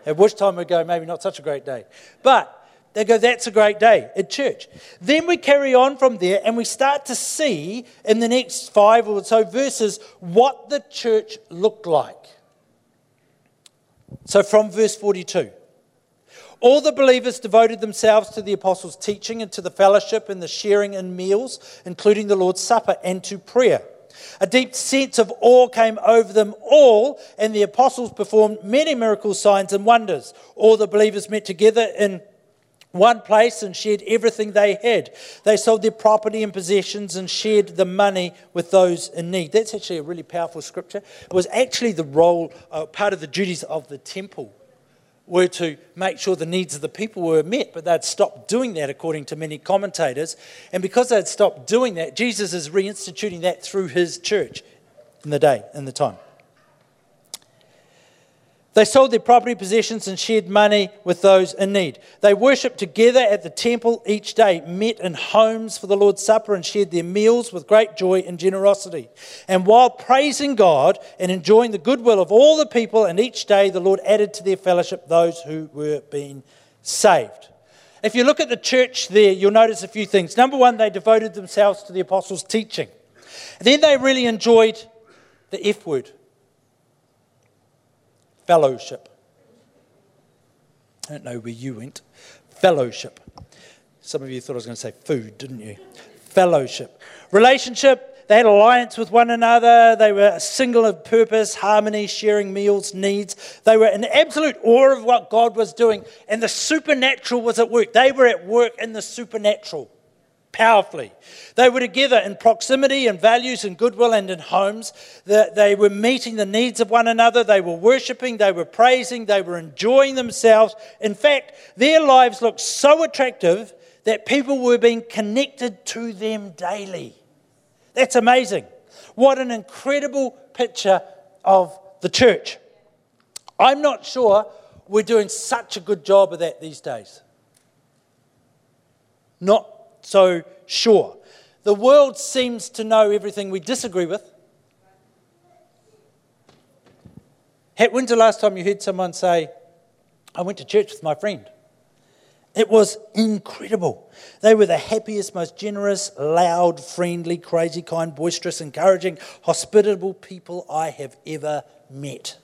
At which time we go, maybe not such a great day. But they go, that's a great day at church. Then we carry on from there and we start to see in the next 5 or so verses what the church looked like. So from verse 42, all the believers devoted themselves to the apostles' teaching and to the fellowship and the sharing in meals, including the Lord's Supper, and to prayer. A deep sense of awe came over them all, and the apostles performed many miracles, signs, and wonders. All the believers met together in one place and shared everything they had. They sold their property and possessions and shared the money with those in need. That's actually a really powerful scripture. It was actually the role, part of the duties of the temple were to make sure the needs of the people were met, but they'd stopped doing that according to many commentators. And because they'd stopped doing that, Jesus is reinstituting that through his church in the day, in the time. They sold their property, possessions, and shared money with those in need. They worshipped together at the temple each day, met in homes for the Lord's Supper, and shared their meals with great joy and generosity. And while praising God and enjoying the goodwill of all the people, and each day the Lord added to their fellowship those who were being saved. If you look at the church there, you'll notice a few things. Number one, they devoted themselves to the apostles' teaching. And then they really enjoyed the F word. Fellowship. I don't know where you went. Fellowship. Some of you thought I was going to say food, didn't you? Fellowship. Relationship. They had alliance with one another. They were single of purpose, harmony, sharing meals, needs. They were in absolute awe of what God was doing. And the supernatural was at work. They were at work in the supernatural. Powerfully. They were together in proximity and values and goodwill and in homes. They were meeting the needs of one another. They were worshipping. They were praising. They were enjoying themselves. In fact, their lives looked so attractive that people were being connected to them daily. That's amazing. What an incredible picture of the church. I'm not sure we're doing such a good job of that these days. not so sure. The world seems to know everything we disagree with. When's the last time you heard someone say, I went to church with my friend? It was incredible. They were the happiest, most generous, loud, friendly, crazy, kind, boisterous, encouraging, hospitable people I have ever met.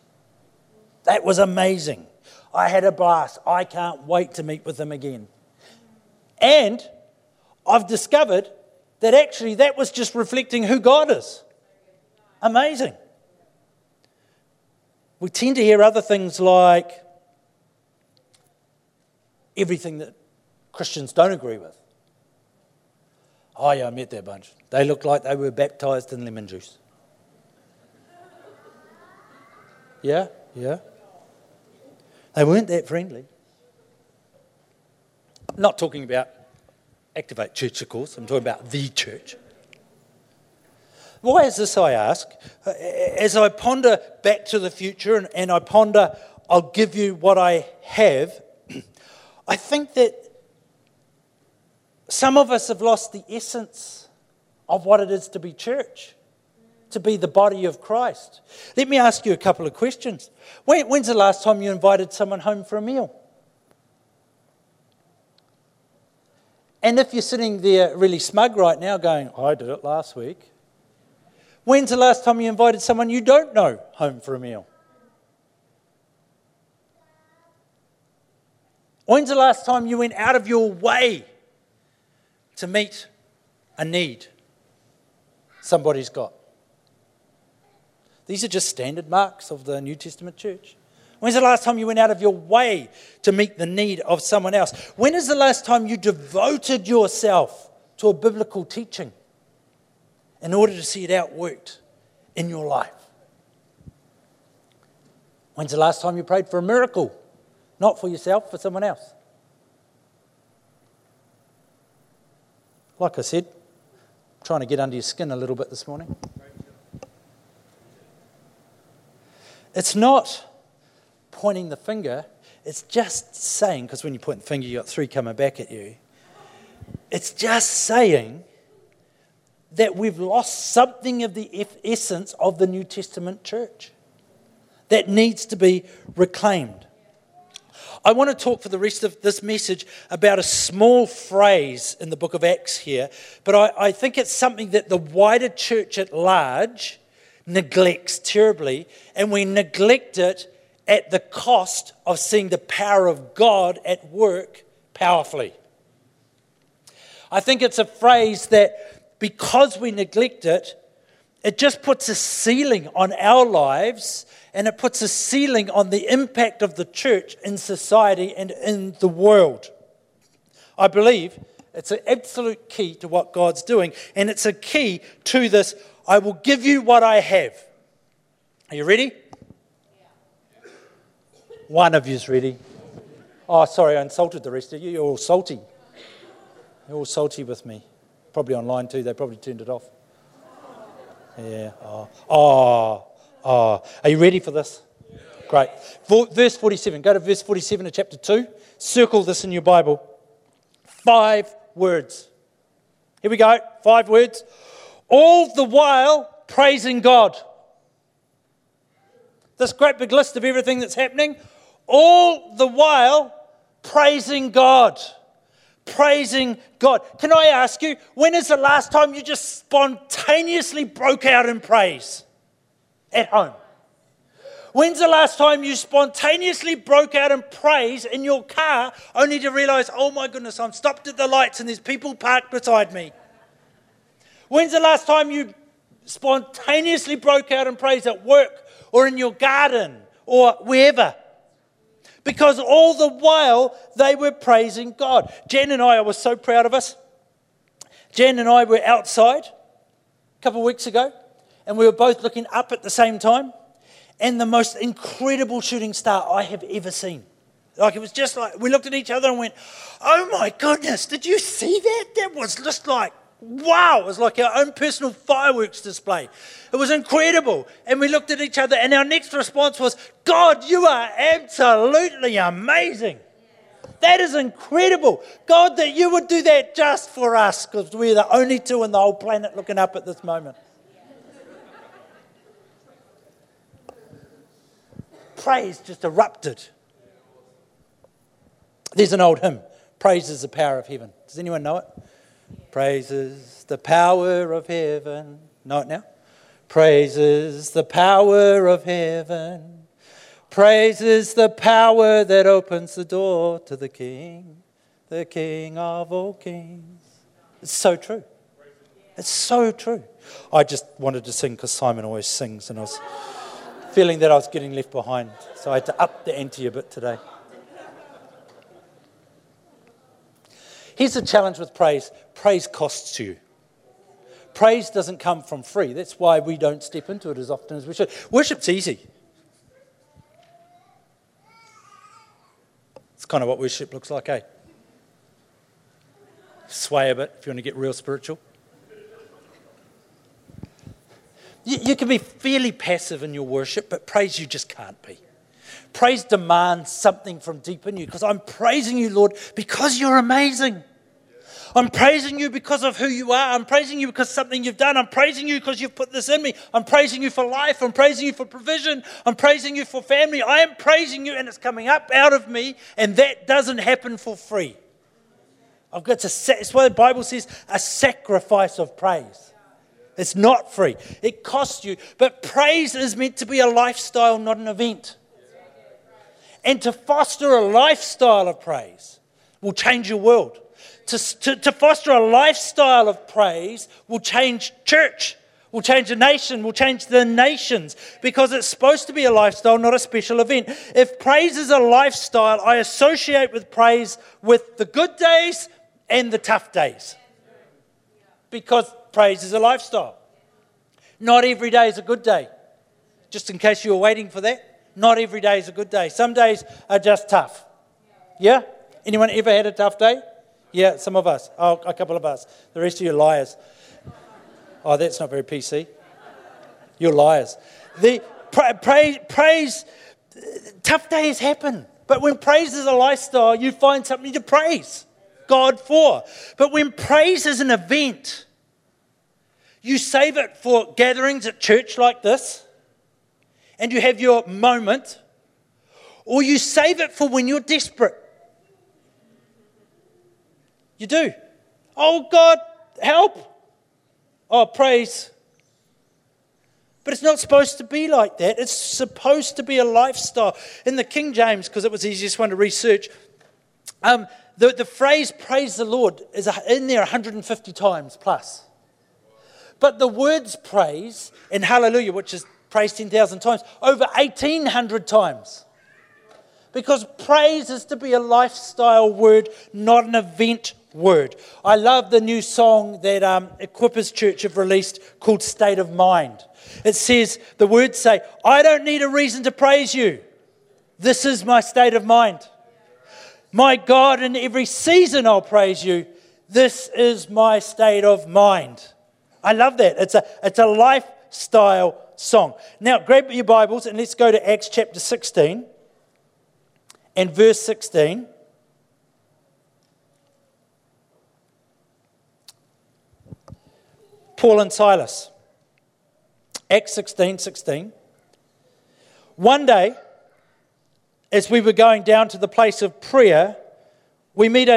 That was amazing. I had a blast. I can't wait to meet with them again. And I've discovered that actually that was just reflecting who God is. Amazing. We tend to hear other things like everything that Christians don't agree with. Oh yeah, I met that bunch. They looked like they were baptised in lemon juice. Yeah. They weren't that friendly. I'm not talking about Activate Church, of course. I'm talking about the church. Why is this, I ask? As I ponder back to the future and I ponder, I'll give you what I have, I think that some of us have lost the essence of what it is to be church, to be the body of Christ. Let me ask you a couple of questions. When's the last time you invited someone home for a meal? And if you're sitting there really smug right now going, I did it last week, when's the last time you invited someone you don't know home for a meal? When's the last time you went out of your way to meet a need somebody's got? These are just standard marks of the New Testament church. When's the last time you went out of your way to meet the need of someone else? When is the last time you devoted yourself to a biblical teaching in order to see it outworked in your life? When's the last time you prayed for a miracle? Not for yourself, for someone else. Like I said, I'm trying to get under your skin a little bit this morning. It's not pointing the finger, it's just saying, because when you point the finger, you've got three coming back at you. It's just saying that we've lost something of the essence of the New Testament church that needs to be reclaimed. I want to talk for the rest of this message about a small phrase in the book of Acts here, but I think it's something that the wider church at large neglects terribly, and we neglect it at the cost of seeing the power of God at work powerfully. I think it's a phrase that, because we neglect it, it just puts a ceiling on our lives and it puts a ceiling on the impact of the church in society and in the world. I believe it's an absolute key to what God's doing, and it's a key to this, I will give you what I have. Are you ready? Yeah. One of you's ready. Oh, sorry, I insulted the rest of you. You're all salty. You're all salty with me. Probably online too, they probably turned it off. Yeah. Are you ready for this? Yeah. Great. Verse 47. Go to verse 47 of chapter 2. Circle this in your Bible. 5 words. Here we go. 5 words. All the while praising God. This great big list of everything that's happening. All the while praising God. Praising God. Can I ask you, when is the last time you just spontaneously broke out in praise at home? When's the last time you spontaneously broke out in praise in your car only to realise, oh my goodness, I'm stopped at the lights and there's people parked beside me? When's the last time you spontaneously broke out in praise at work or in your garden or wherever? Because all the while, they were praising God. Jan and I were so proud of us. Jan and I were outside a couple of weeks ago, and we were both looking up at the same time, and the most incredible shooting star I have ever seen. Like, it was just like, we looked at each other and went, oh my goodness, did you see that? That was just like, wow, it was like our own personal fireworks display. It was incredible. And we looked at each other and our next response was, God, you are absolutely amazing. Yeah. That is incredible. God, that you would do that just for us, because we're the only two on the whole planet looking up at this moment. Praise just erupted. There's an old hymn, Praise is the Power of Heaven. Does anyone know it? Praise is the power of heaven. Know it now? Praise is the power of heaven. Praise is the power that opens the door to the King of all kings. It's so true. It's so true. I just wanted to sing because Simon always sings, and I was feeling that I was getting left behind. So I had to up the ante a bit today. Here's the challenge with praise. Praise costs you. Praise doesn't come from free. That's why we don't step into it as often as we should. Worship's easy. It's kind of what worship looks like, eh? Sway a bit if you want to get real spiritual. You can be fairly passive in your worship, but praise you just can't be. Praise demands something from deep in you, because I'm praising you, Lord, because you're amazing. I'm praising you because of who you are. I'm praising you because something you've done. I'm praising you because you've put this in me. I'm praising you for life. I'm praising you for provision. I'm praising you for family. I am praising you, and it's coming up out of me, and that doesn't happen for free. I've got to. It's why the Bible says a sacrifice of praise. It's not free. It costs you. But praise is meant to be a lifestyle, not an event. And to foster a lifestyle of praise will change your world. To foster a lifestyle of praise will change church, will change a nation, will change the nations, because it's supposed to be a lifestyle, not a special event. If praise is a lifestyle, I associate with praise with the good days and the tough days, because praise is a lifestyle. Not every day is a good day, just in case you were waiting for that. Not every day is a good day. Some days are just tough. Yeah? Anyone ever had a tough day? Yeah, some of us. Oh, a couple of us. The rest of you liars. Oh, that's not very PC. You're liars. The praise, tough days happen. But when praise is a lifestyle, you find something to praise God for. But when praise is an event, you save it for gatherings at church like this, and you have your moment, or you save it for when you're desperate. You do. Oh, God, help. Oh, praise. But it's not supposed to be like that. It's supposed to be a lifestyle. In the King James, because it was the easiest one to research, the phrase praise the Lord is in there 150 times plus. But the words praise and hallelujah, which is praise 10,000 times, over 1,800 times. Because praise is to be a lifestyle word, not an event word. I love the new song that Equippers Church have released called State of Mind. It says, the words say, I don't need a reason to praise you. This is my state of mind. My God, in every season I'll praise you. This is my state of mind. I love that. It's a lifestyle song. Now, grab your Bibles and let's go to Acts chapter 16 and verse 16. Paul and Silas. Acts 16:16. One day, as we were going down to the place of prayer, we met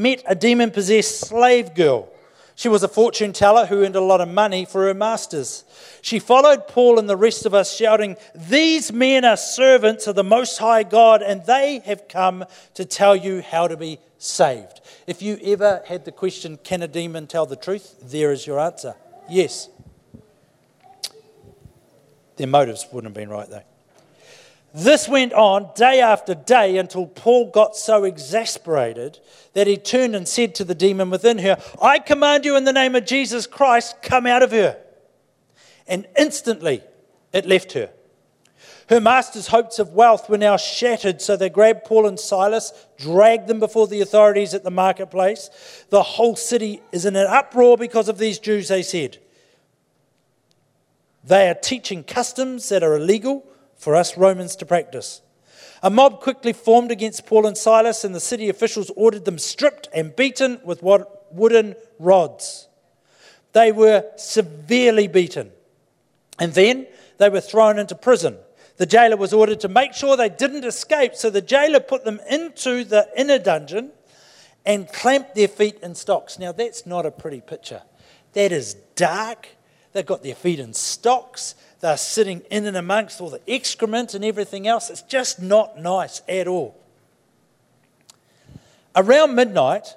a demon-possessed slave girl. She was a fortune teller who earned a lot of money for her masters. She followed Paul and the rest of us, shouting, These men are servants of the Most High God, and they have come to tell you how to be saved. If you ever had the question, can a demon tell the truth? There is your answer. Yes. Their motives wouldn't have been right, though. This went on day after day until Paul got so exasperated that he turned and said to the demon within her, I command you in the name of Jesus Christ, come out of her. And instantly it left her. Her master's hopes of wealth were now shattered, so they grabbed Paul and Silas, dragged them before the authorities at the marketplace. The whole city is in an uproar because of these Jews, they said. They are teaching customs that are illegal for us Romans to practice. A mob quickly formed against Paul and Silas, and the city officials ordered them stripped and beaten with wooden rods. They were severely beaten, and then they were thrown into prison. The jailer was ordered to make sure they didn't escape, so the jailer put them into the inner dungeon and clamped their feet in stocks. Now, that's not a pretty picture. That is dark. They've got their feet in stocks. They're sitting in and amongst all the excrement and everything else. It's just not nice at all. Around midnight,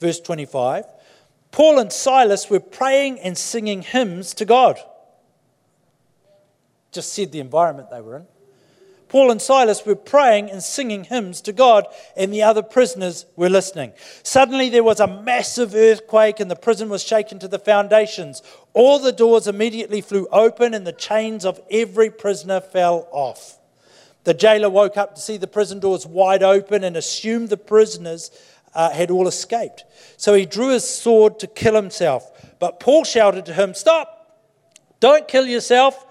verse 25, Paul and Silas were praying and singing hymns to God. Just said the environment they were in. Paul and Silas were praying and singing hymns to God, and the other prisoners were listening. Suddenly there was a massive earthquake, and the prison was shaken to the foundations. All the doors immediately flew open, and the chains of every prisoner fell off. The jailer woke up to see the prison doors wide open and assumed the prisoners had all escaped. So he drew his sword to kill himself. But Paul shouted to him, "Stop! Don't kill yourself.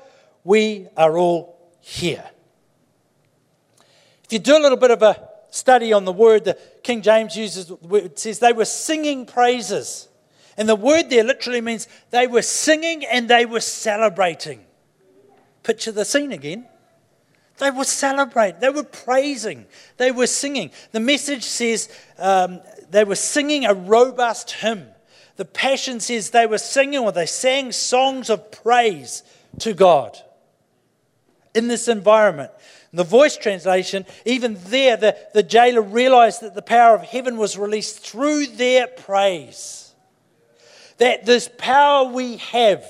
We are all here." If you do a little bit of a study on the word, the King James uses, it says they were singing praises. And the word there literally means they were singing and they were celebrating. Picture the scene again. They were celebrating. They were praising. They were singing. The Message says they were singing a robust hymn. The Passion says they were singing, or they sang, songs of praise to God in this environment. In the Voice translation, even there, the jailer realized that the power of heaven was released through their praise. That this power we have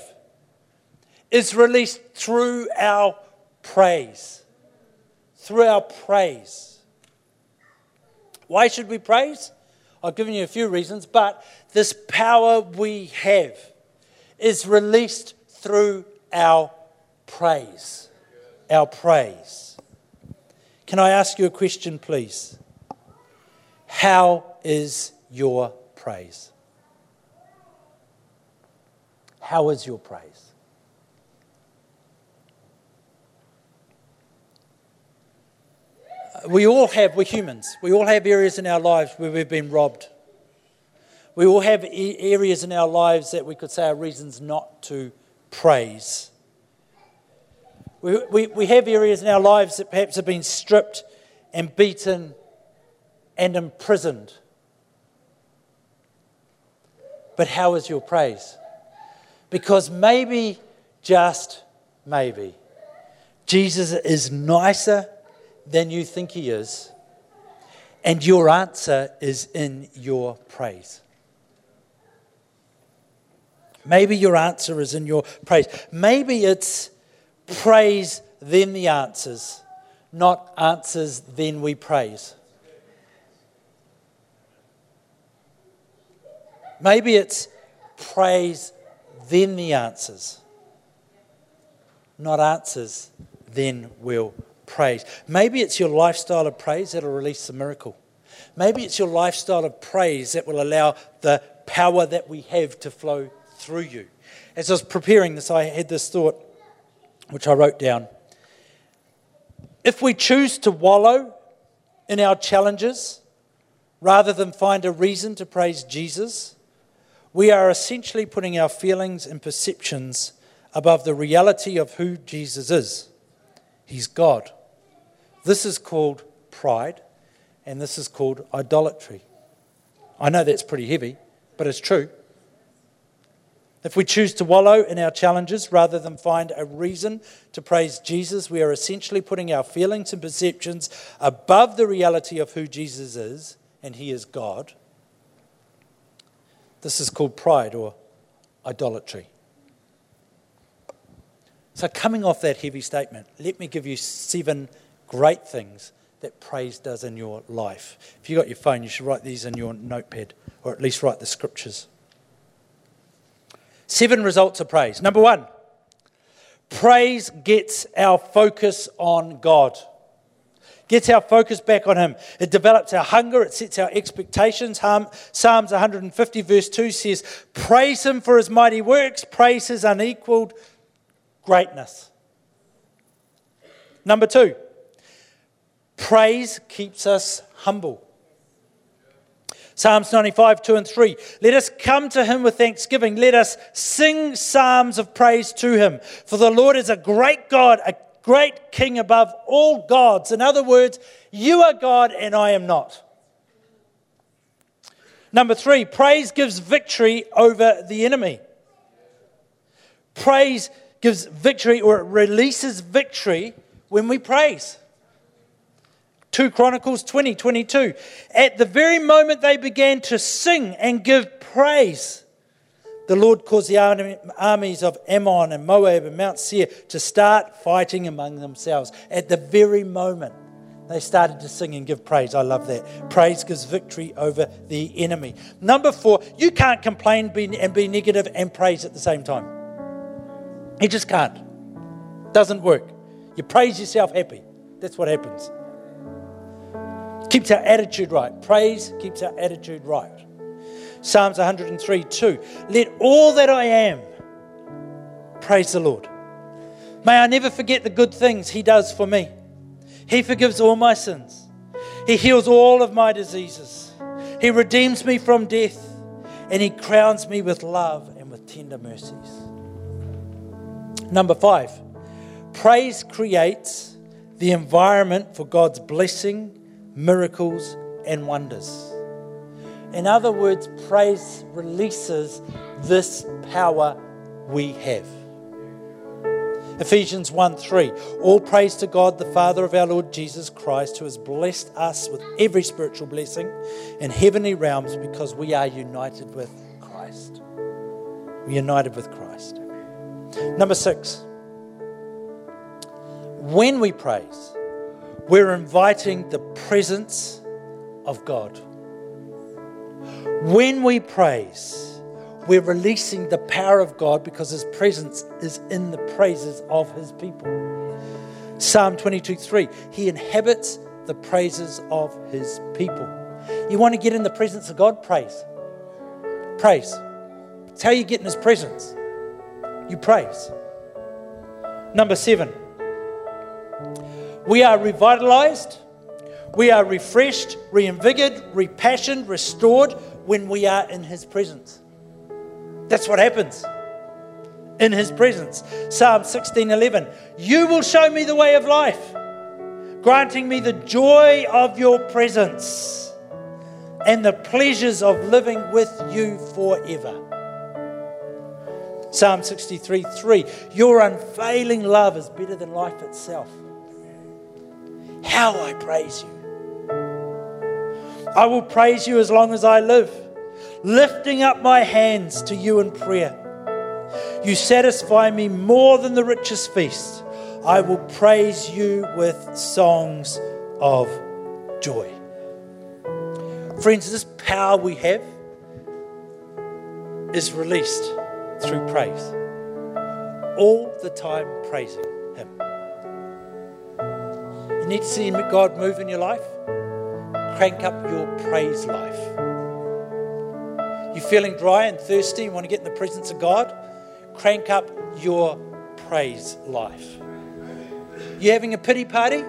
is released through our praise. Through our praise. Why should we praise? I've given you a few reasons, but this power we have is released through our praise. Our praise. Can I ask you a question, please? How is your praise? How is your praise? We're humans. We all have areas in our lives where we've been robbed. We all have areas in our lives that we could say are reasons not to praise. We have areas in our lives that perhaps have been stripped and beaten and imprisoned. But how is your praise? Because maybe, just maybe, Jesus is nicer than you think he is, and your answer is in your praise. Maybe your answer is in your praise. Maybe it's praise, then the answers, not answers, then we praise. Maybe it's praise, then the answers, not answers, then we'll praise. Maybe it's your lifestyle of praise that'll release the miracle. Maybe it's your lifestyle of praise that will allow the power that we have to flow through you. As I was preparing this, I had this thought, which I wrote down. If we choose to wallow in our challenges rather than find a reason to praise Jesus, we are essentially putting our feelings and perceptions above the reality of who Jesus is. He's God. This is called pride, and this is called idolatry. I know that's pretty heavy, but it's true. If we choose to wallow in our challenges rather than find a reason to praise Jesus, we are essentially putting our feelings and perceptions above the reality of who Jesus is, and he is God. This is called pride or idolatry. So coming off that heavy statement, let me give you 7 great things that praise does in your life. If you've got your phone, you should write these in your notepad, or at least write the scriptures. 7 results of praise. Number 1, praise gets our focus on God. Gets our focus back on him. It develops our hunger. It sets our expectations. Psalms 150 verse 2 says, "Praise him for his mighty works. Praise his unequaled greatness." Number 2, Praise keeps us humble. Psalms 95, 2 and 3. Let us come to him with thanksgiving. Let us sing psalms of praise to him. For the Lord is a great God, a great King above all gods. In other words, you are God and I am not. Number 3, praise gives victory over the enemy. Praise gives victory, or it releases victory when we praise. 2 Chronicles 20, 22. At the very moment they began to sing and give praise, the Lord caused the armies of Ammon and Moab and Mount Seir to start fighting among themselves. At the very moment they started to sing and give praise. I love that. Praise gives victory over the enemy. Number 4, you can't complain and be negative and praise at the same time. You just can't. Doesn't work. You praise yourself happy. That's what happens. Keeps our attitude right. Praise keeps our attitude right. Psalms 103, 2. Let all that I am praise the Lord. May I never forget the good things he does for me. He forgives all my sins. He heals all of my diseases. He redeems me from death. And he crowns me with love and with tender mercies. Number 5, praise creates the environment for God's blessing, miracles, and wonders. In other words, praise releases this power we have. Ephesians 1:3, all praise to God, the Father of our Lord Jesus Christ, who has blessed us with every spiritual blessing in heavenly realms because we are united with Christ. We're united with Christ. Number 6, when we praise, we're inviting the presence of God. When we praise, we're releasing the power of God because his presence is in the praises of his people. Psalm 22:3, he inhabits the praises of his people. You want to get in the presence of God? Praise. Praise. It's how you get in his presence. You praise. Number 7, we are revitalized, we are refreshed, reinvigorated, repassioned, restored when we are in his presence. That's what happens in his presence. Psalm 16:11, you will show me the way of life, granting me the joy of your presence and the pleasures of living with you forever. Psalm 63:3, your unfailing love is better than life itself. How I praise you. I will praise you as long as I live, lifting up my hands to you in prayer. You satisfy me more than the richest feast. I will praise you with songs of joy. Friends, this power we have is released through praise. All the time praising him. You need to see God move in your life? Crank up your praise life. You're feeling dry and thirsty and want to get in the presence of God? Crank up your praise life. You having a pity party?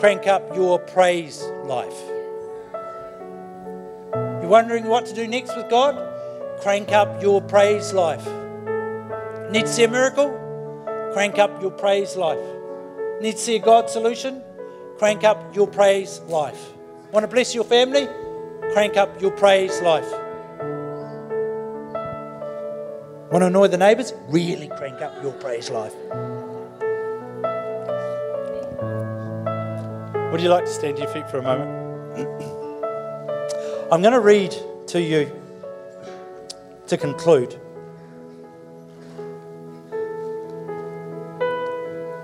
Crank up your praise life. You're wondering what to do next with God? Crank up your praise life. Need to see a miracle? Crank up your praise life. Need to see a God solution? Crank up your praise life. Want to bless your family? Crank up your praise life. Want to annoy the neighbours? Really crank up your praise life. Would you like to stand to your feet for a moment? I'm going to read to you to conclude.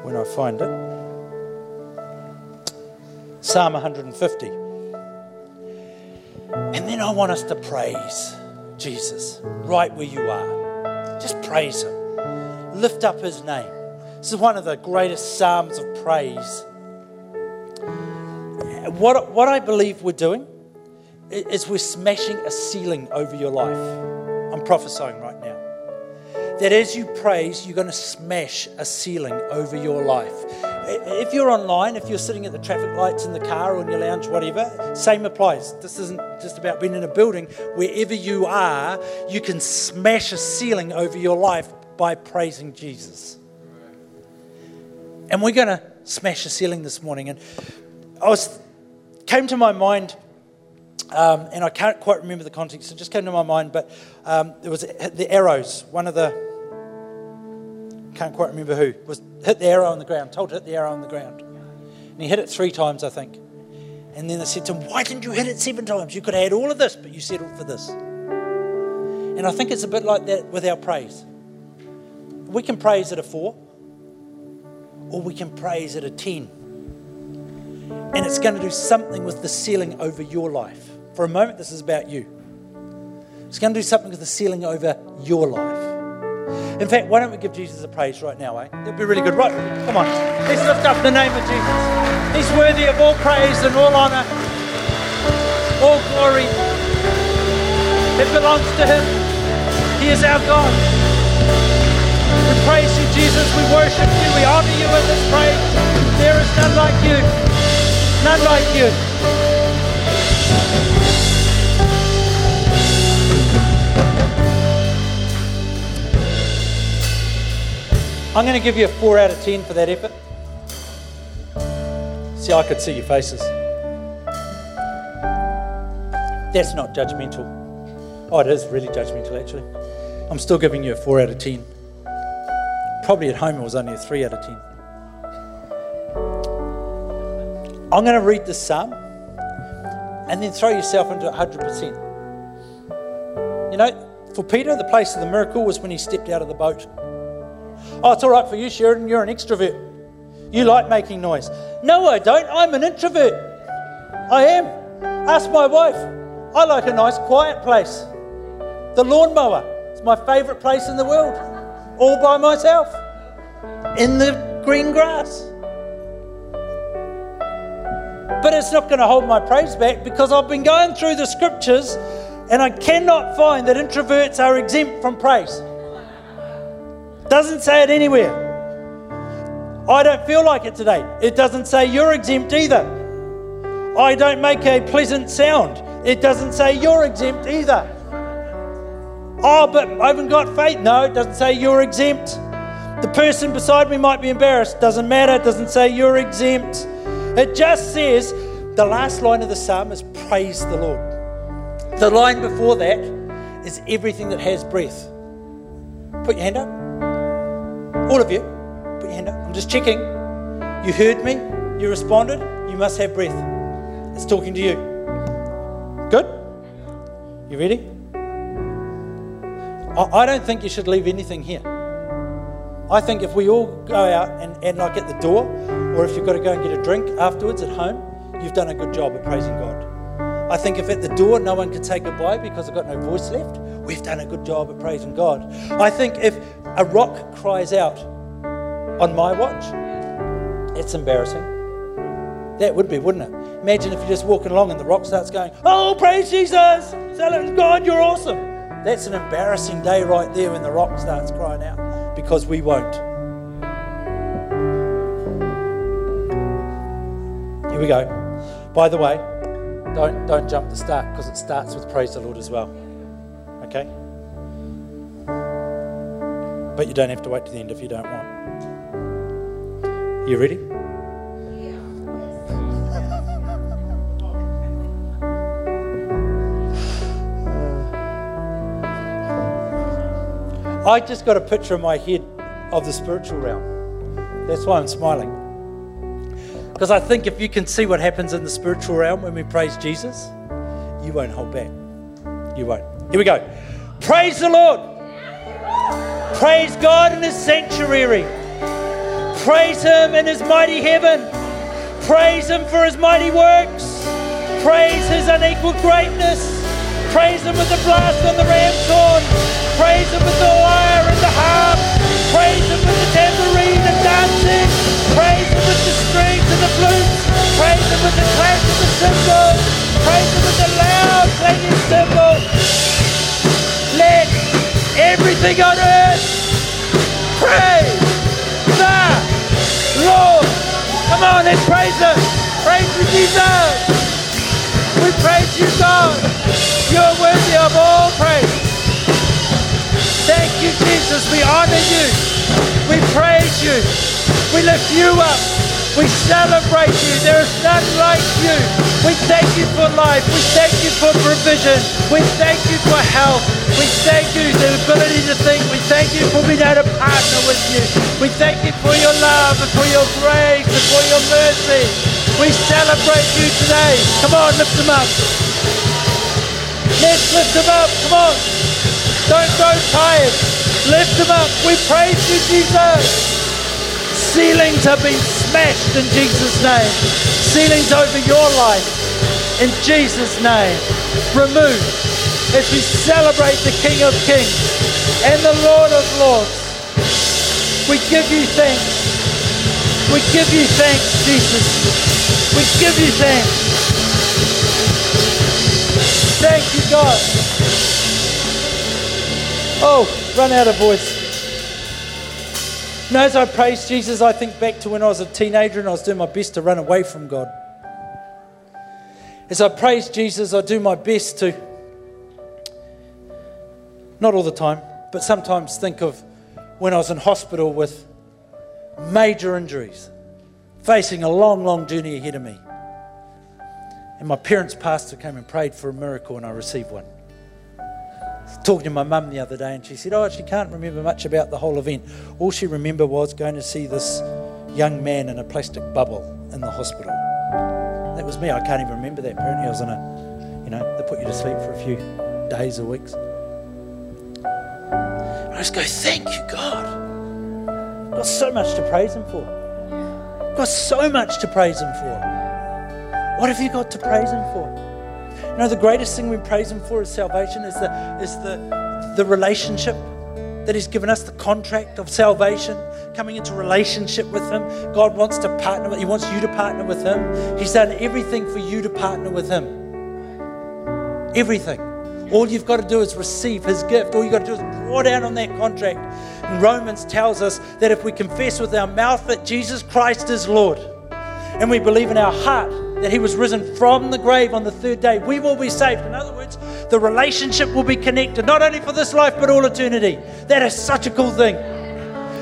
When I find it, Psalm 150. And then I want us to praise Jesus right where you are. Just praise him. Lift up his name. This is one of the greatest psalms of praise. What I believe we're doing is we're smashing a ceiling over your life. I'm prophesying right now. That as you praise, you're going to smash a ceiling over your life. if you're online, if you're sitting at the traffic lights in the car or in your lounge, whatever, same applies. This isn't just about being in a building. Wherever you are, you can smash a ceiling over your life by praising Jesus. And we're going to smash a ceiling this morning. And came to my mind, and I can't quite remember the context, it just came to my mind, but it was the arrows. One of the, can't quite remember who, was hit the arrow on the ground, told to hit the arrow on the ground. And he hit it 3 times, I think. And then they said to him, why didn't you hit it 7 times? You could have had all of this, but you settled for this. And I think it's a bit like that with our praise. We can praise at a 4, or we can praise at a 10. And it's going to do something with the ceiling over your life. For a moment, this is about you. It's going to do something with the ceiling over your life. In fact, why don't we give Jesus a praise right now, eh? That'd be really good. Right, come on. Let's lift up the name of Jesus. He's worthy of all praise and all honor, all glory. It belongs to him. He is our God. We praise you, Jesus. We worship you. We honor you in this praise. There is none like you. Not like you. I'm going to give you a 4 out of 10 for that effort. See, I could see your faces. That's not judgmental. Oh, it is really judgmental, actually. I'm still giving you a 4 out of 10. Probably at home it was only a 3 out of 10. I'm going to read this psalm and then throw yourself into 100%. You know, for Peter, the place of the miracle was when he stepped out of the boat. Oh, it's all right for you, Sheridan. You're an extrovert. You like making noise. No, I don't. I'm an introvert. I am. Ask my wife. I like a nice, quiet place. The lawnmower. It's my favourite place in the world. All by myself. In the green grass. But it's not going to hold my praise back, because I've been going through the scriptures and I cannot find that introverts are exempt from praise. Doesn't say it anywhere. I don't feel like it today. It doesn't say you're exempt either. I don't make a pleasant sound. It doesn't say you're exempt either. Oh, but I haven't got faith. No, it doesn't say you're exempt. The person beside me might be embarrassed. Doesn't matter. It doesn't say you're exempt. It just says, the last line of the psalm is praise the Lord. The line before that is everything that has breath. Put your hand up. All of you, put your hand up. I'm just checking. You heard me. You responded. You must have breath. It's talking to you. Good? You ready? I don't think you should leave anything here. I think if we all go out and like at the door, or if you've got to go and get a drink afterwards at home, you've done a good job of praising God. I think if at the door no one could say goodbye because I've got no voice left, we've done a good job of praising God. I think if a rock cries out on my watch, it's embarrassing. That would be, wouldn't it? Imagine if you're just walking along and the rock starts going, oh, praise Jesus, celebrate God, you're awesome. That's an embarrassing day right there when the rock starts crying out. Because we won't. Here we go. By the way, don't jump the start, because it starts with praise the Lord as well. Okay? But you don't have to wait to the end if you don't want. Are you ready? I just got a picture in my head of the spiritual realm. That's why I'm smiling. Because I think if you can see what happens in the spiritual realm when we praise Jesus, you won't hold back. You won't. Here we go. Praise the Lord. Praise God in his sanctuary. Praise him in his mighty heaven. Praise him for his mighty works. Praise his unequal greatness. Praise him with the blast on the ram's horn. Praise him with the lyre and the harp. Praise him with the tambourine and dancing. Praise him with the strings and the flutes. Praise him with the clash of the cymbals. Praise him with the loud clanging cymbals. Let everything on earth praise the Lord. you, God. You're worthy of all praise. Thank you, Jesus. We honor you. We praise you. We lift you up. We celebrate you. There is none like you. We thank you for life. We thank you for provision. We thank you for health. We thank you for the ability to think. We thank you for being able to partner with you. We thank you for your love and for your grace and for your mercy. We celebrate you today. Come on, lift them up. Let's lift them up. Come on. Don't grow tired. Lift them up. We praise you, Jesus. Ceilings have been smashed in Jesus' name. Ceilings over your life in Jesus' name. Removed as we celebrate the King of Kings and the Lord of Lords. We give you thanks. We give you thanks, Jesus. We give you thanks. Thank you, God. Oh, run out of voice. You know, as I praise Jesus, I think back to when I was a teenager and I was doing my best to run away from God. As I praise Jesus, I do my best to, not all the time, but sometimes think of when I was in hospital with major injuries, facing a long, long journey ahead of me. And my parents' pastor came and prayed for a miracle and I received one. Talking to my mum the other day, and she said, she can't remember much about the whole event. All she remembered was going to see this young man in a plastic bubble in the hospital. That was me. I can't even remember that. Apparently I was in a, they put you to sleep for a few days or weeks. And I just go, thank you, God. I've got so much to praise him for. I've got so much to praise him for. What have you got to praise him for? You know, the greatest thing we praise him for is salvation, is the relationship that he's given us, the contract of salvation, coming into relationship with him. God wants to partner with you. He wants you to partner with him. He's done everything for you to partner with him. Everything. All you've got to do is receive his gift. All you've got to do is draw down on that contract. And Romans tells us that if we confess with our mouth that Jesus Christ is Lord, and we believe in our heart that he was risen from the grave on the third day, we will be saved. In other words, the relationship will be connected, not only for this life, but all eternity. That is such a cool thing.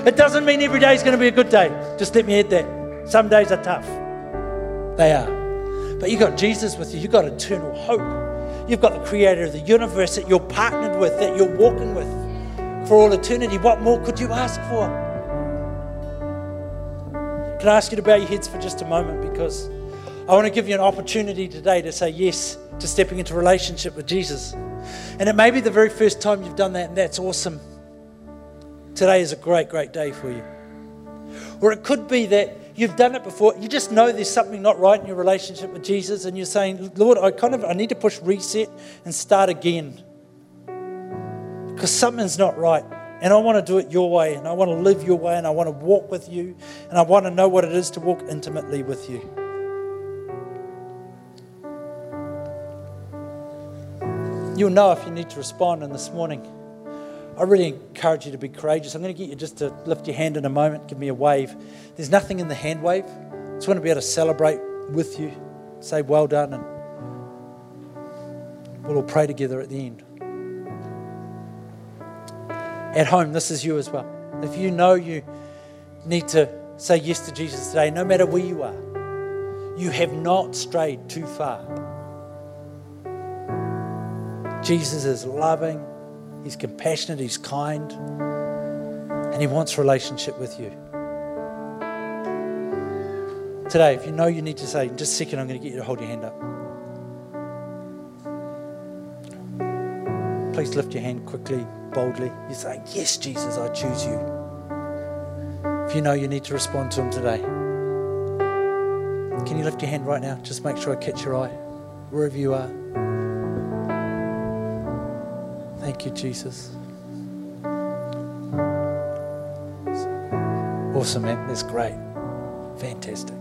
It doesn't mean every day is going to be a good day. Just let me add that. Some days are tough. They are. But you got Jesus with you. You've got eternal hope. You've got the creator of the universe that you're partnered with, that you're walking with for all eternity. What more could you ask for? Can I ask you to bow your heads for just a moment, because I want to give you an opportunity today to say yes to stepping into relationship with Jesus. And it may be the very first time you've done that, and that's awesome. Today is a great, great day for you. Or it could be that you've done it before. You just know there's something not right in your relationship with Jesus, and you're saying, Lord, I need to push reset and start again. Because something's not right. And I want to do it your way, and I want to live your way, and I want to walk with you, and I want to know what it is to walk intimately with you. You'll know if you need to respond in this morning. I really encourage you to be courageous. I'm going to get you just to lift your hand in a moment. Give me a wave. There's nothing in the hand wave. I just want to be able to celebrate with you. Say well done, and we'll all pray together at the end. At home, this is you as well. If you know you need to say yes to Jesus today, no matter where you are, you have not strayed too far. Jesus is loving, he's compassionate, he's kind, and he wants relationship with you. Today, if you know you need to say, in just a second, I'm going to get you to hold your hand up. Please lift your hand quickly, boldly. You're saying, yes, Jesus, I choose you. If you know you need to respond to him today, can you lift your hand right now? Just make sure I catch your eye, wherever you are. Thank you, Jesus. Awesome, man. That's great. Fantastic.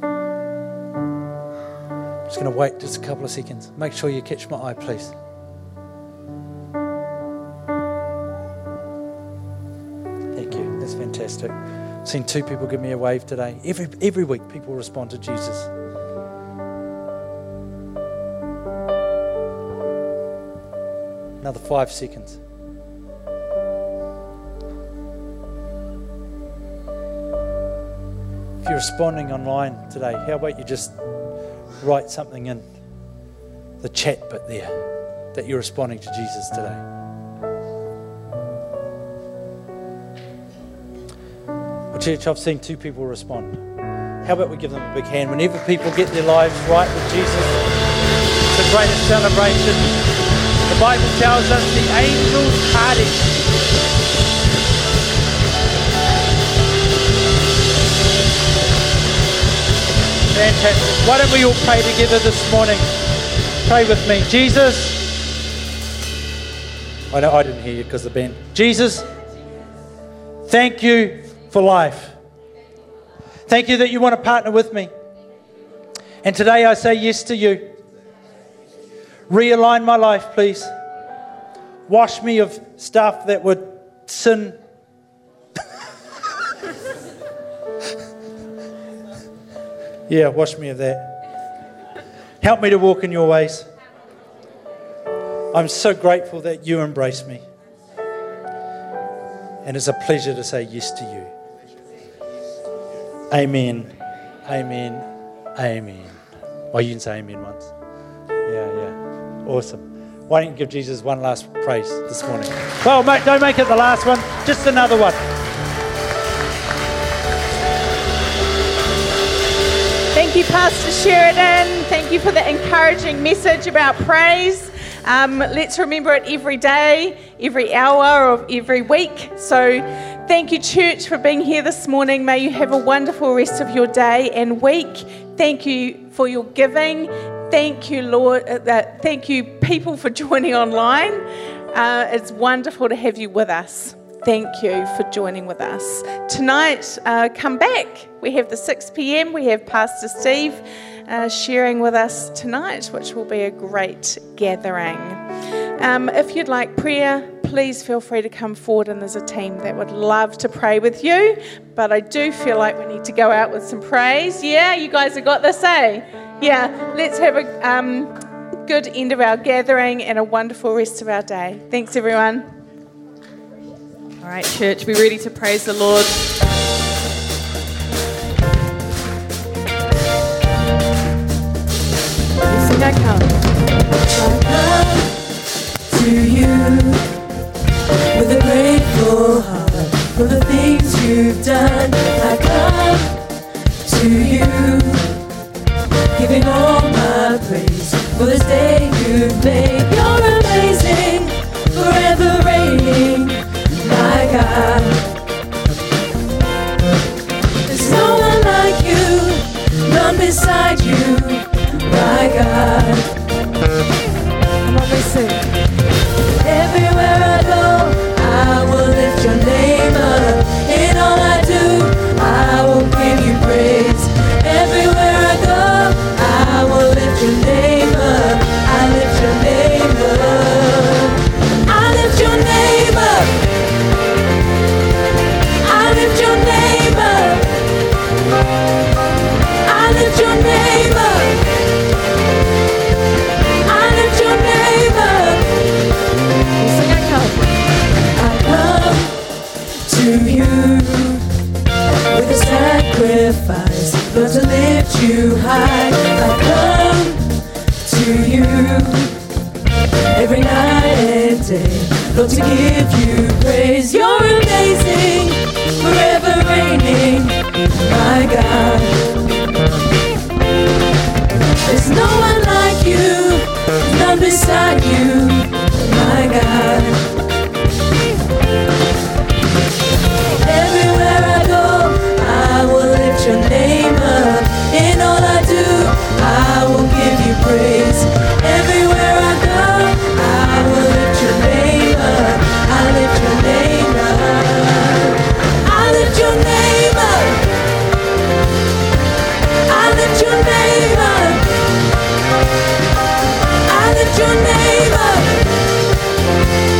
I'm just going to wait just a couple of seconds. Make sure you catch my eye, please. Thank you. That's fantastic. I've seen two people give me a wave today. Every week people respond to Jesus. another 5 seconds. If you're responding online today, how about you just write something in the chat bit there that you're responding to Jesus today. Church, I've seen 2 people respond. How about we give them a big hand? Whenever people get their lives right with Jesus, it's the greatest celebration. The Bible tells us the angels party. Fantastic. Why don't we all pray together this morning? Pray with me. Jesus, I know I didn't hear you because of Ben. Jesus, thank you for life. Thank you that you want to partner with me. And today I say yes to you. Realign my life, please. Wash me of stuff that would sin. Yeah, wash me of that. Help me to walk in your ways. I'm so grateful that you embrace me. And it's a pleasure to say yes to you. Amen. Amen. Amen. Oh, you can say amen once. Yeah, yeah. Awesome. Why don't you give Jesus one last praise this morning? Well, mate, don't make it the last one. Just another one. Thank you, Pastor Sheridan. Thank you for the encouraging message about praise. Let's remember it every day, every hour of every week. So thank you, church, for being here this morning. May you have a wonderful rest of your day and week. Thank you for your giving. Thank you, Lord. Thank you, people, for joining online. It's wonderful to have you with us. Thank you for joining with us. Tonight, come back. We have the 6 p.m. We have Pastor Steve sharing with us tonight, which will be a great gathering. If you'd like prayer, please feel free to come forward, and there's a team that would love to pray with you. But I do feel like we need to go out with some praise. Yeah, you guys have got this, eh? Yeah, let's have a good end of our gathering and a wonderful rest of our day. Thanks, everyone. All right, church, be ready to praise the Lord. Listen, I come to you with a grateful heart for the things you've done. I come to you, giving all my praise for this day you've made. You're amazing, forever reigning. My God, there's no one like you, none beside you, my God. Come on, let's sing. Everywhere I go, I will lift your name up. In all I do, I will give you praise. Everywhere I go, I will lift your name up. I lift your name up. I lift your name up. Your neighbor, I lift your neighbor. Sing, I come to you with a sacrifice, Lord, to lift you high. I come to you every night and day, Lord, to give you praise. You're amazing, forever reigning, my God. There's no one like you, none beside you, my God. Everywhere I go, I will lift your name up. In all I do, I will give you praise. Everywhere I go, I will lift your name up. I lift your name up. I lift your name up. I lift your name up. I lift your name up.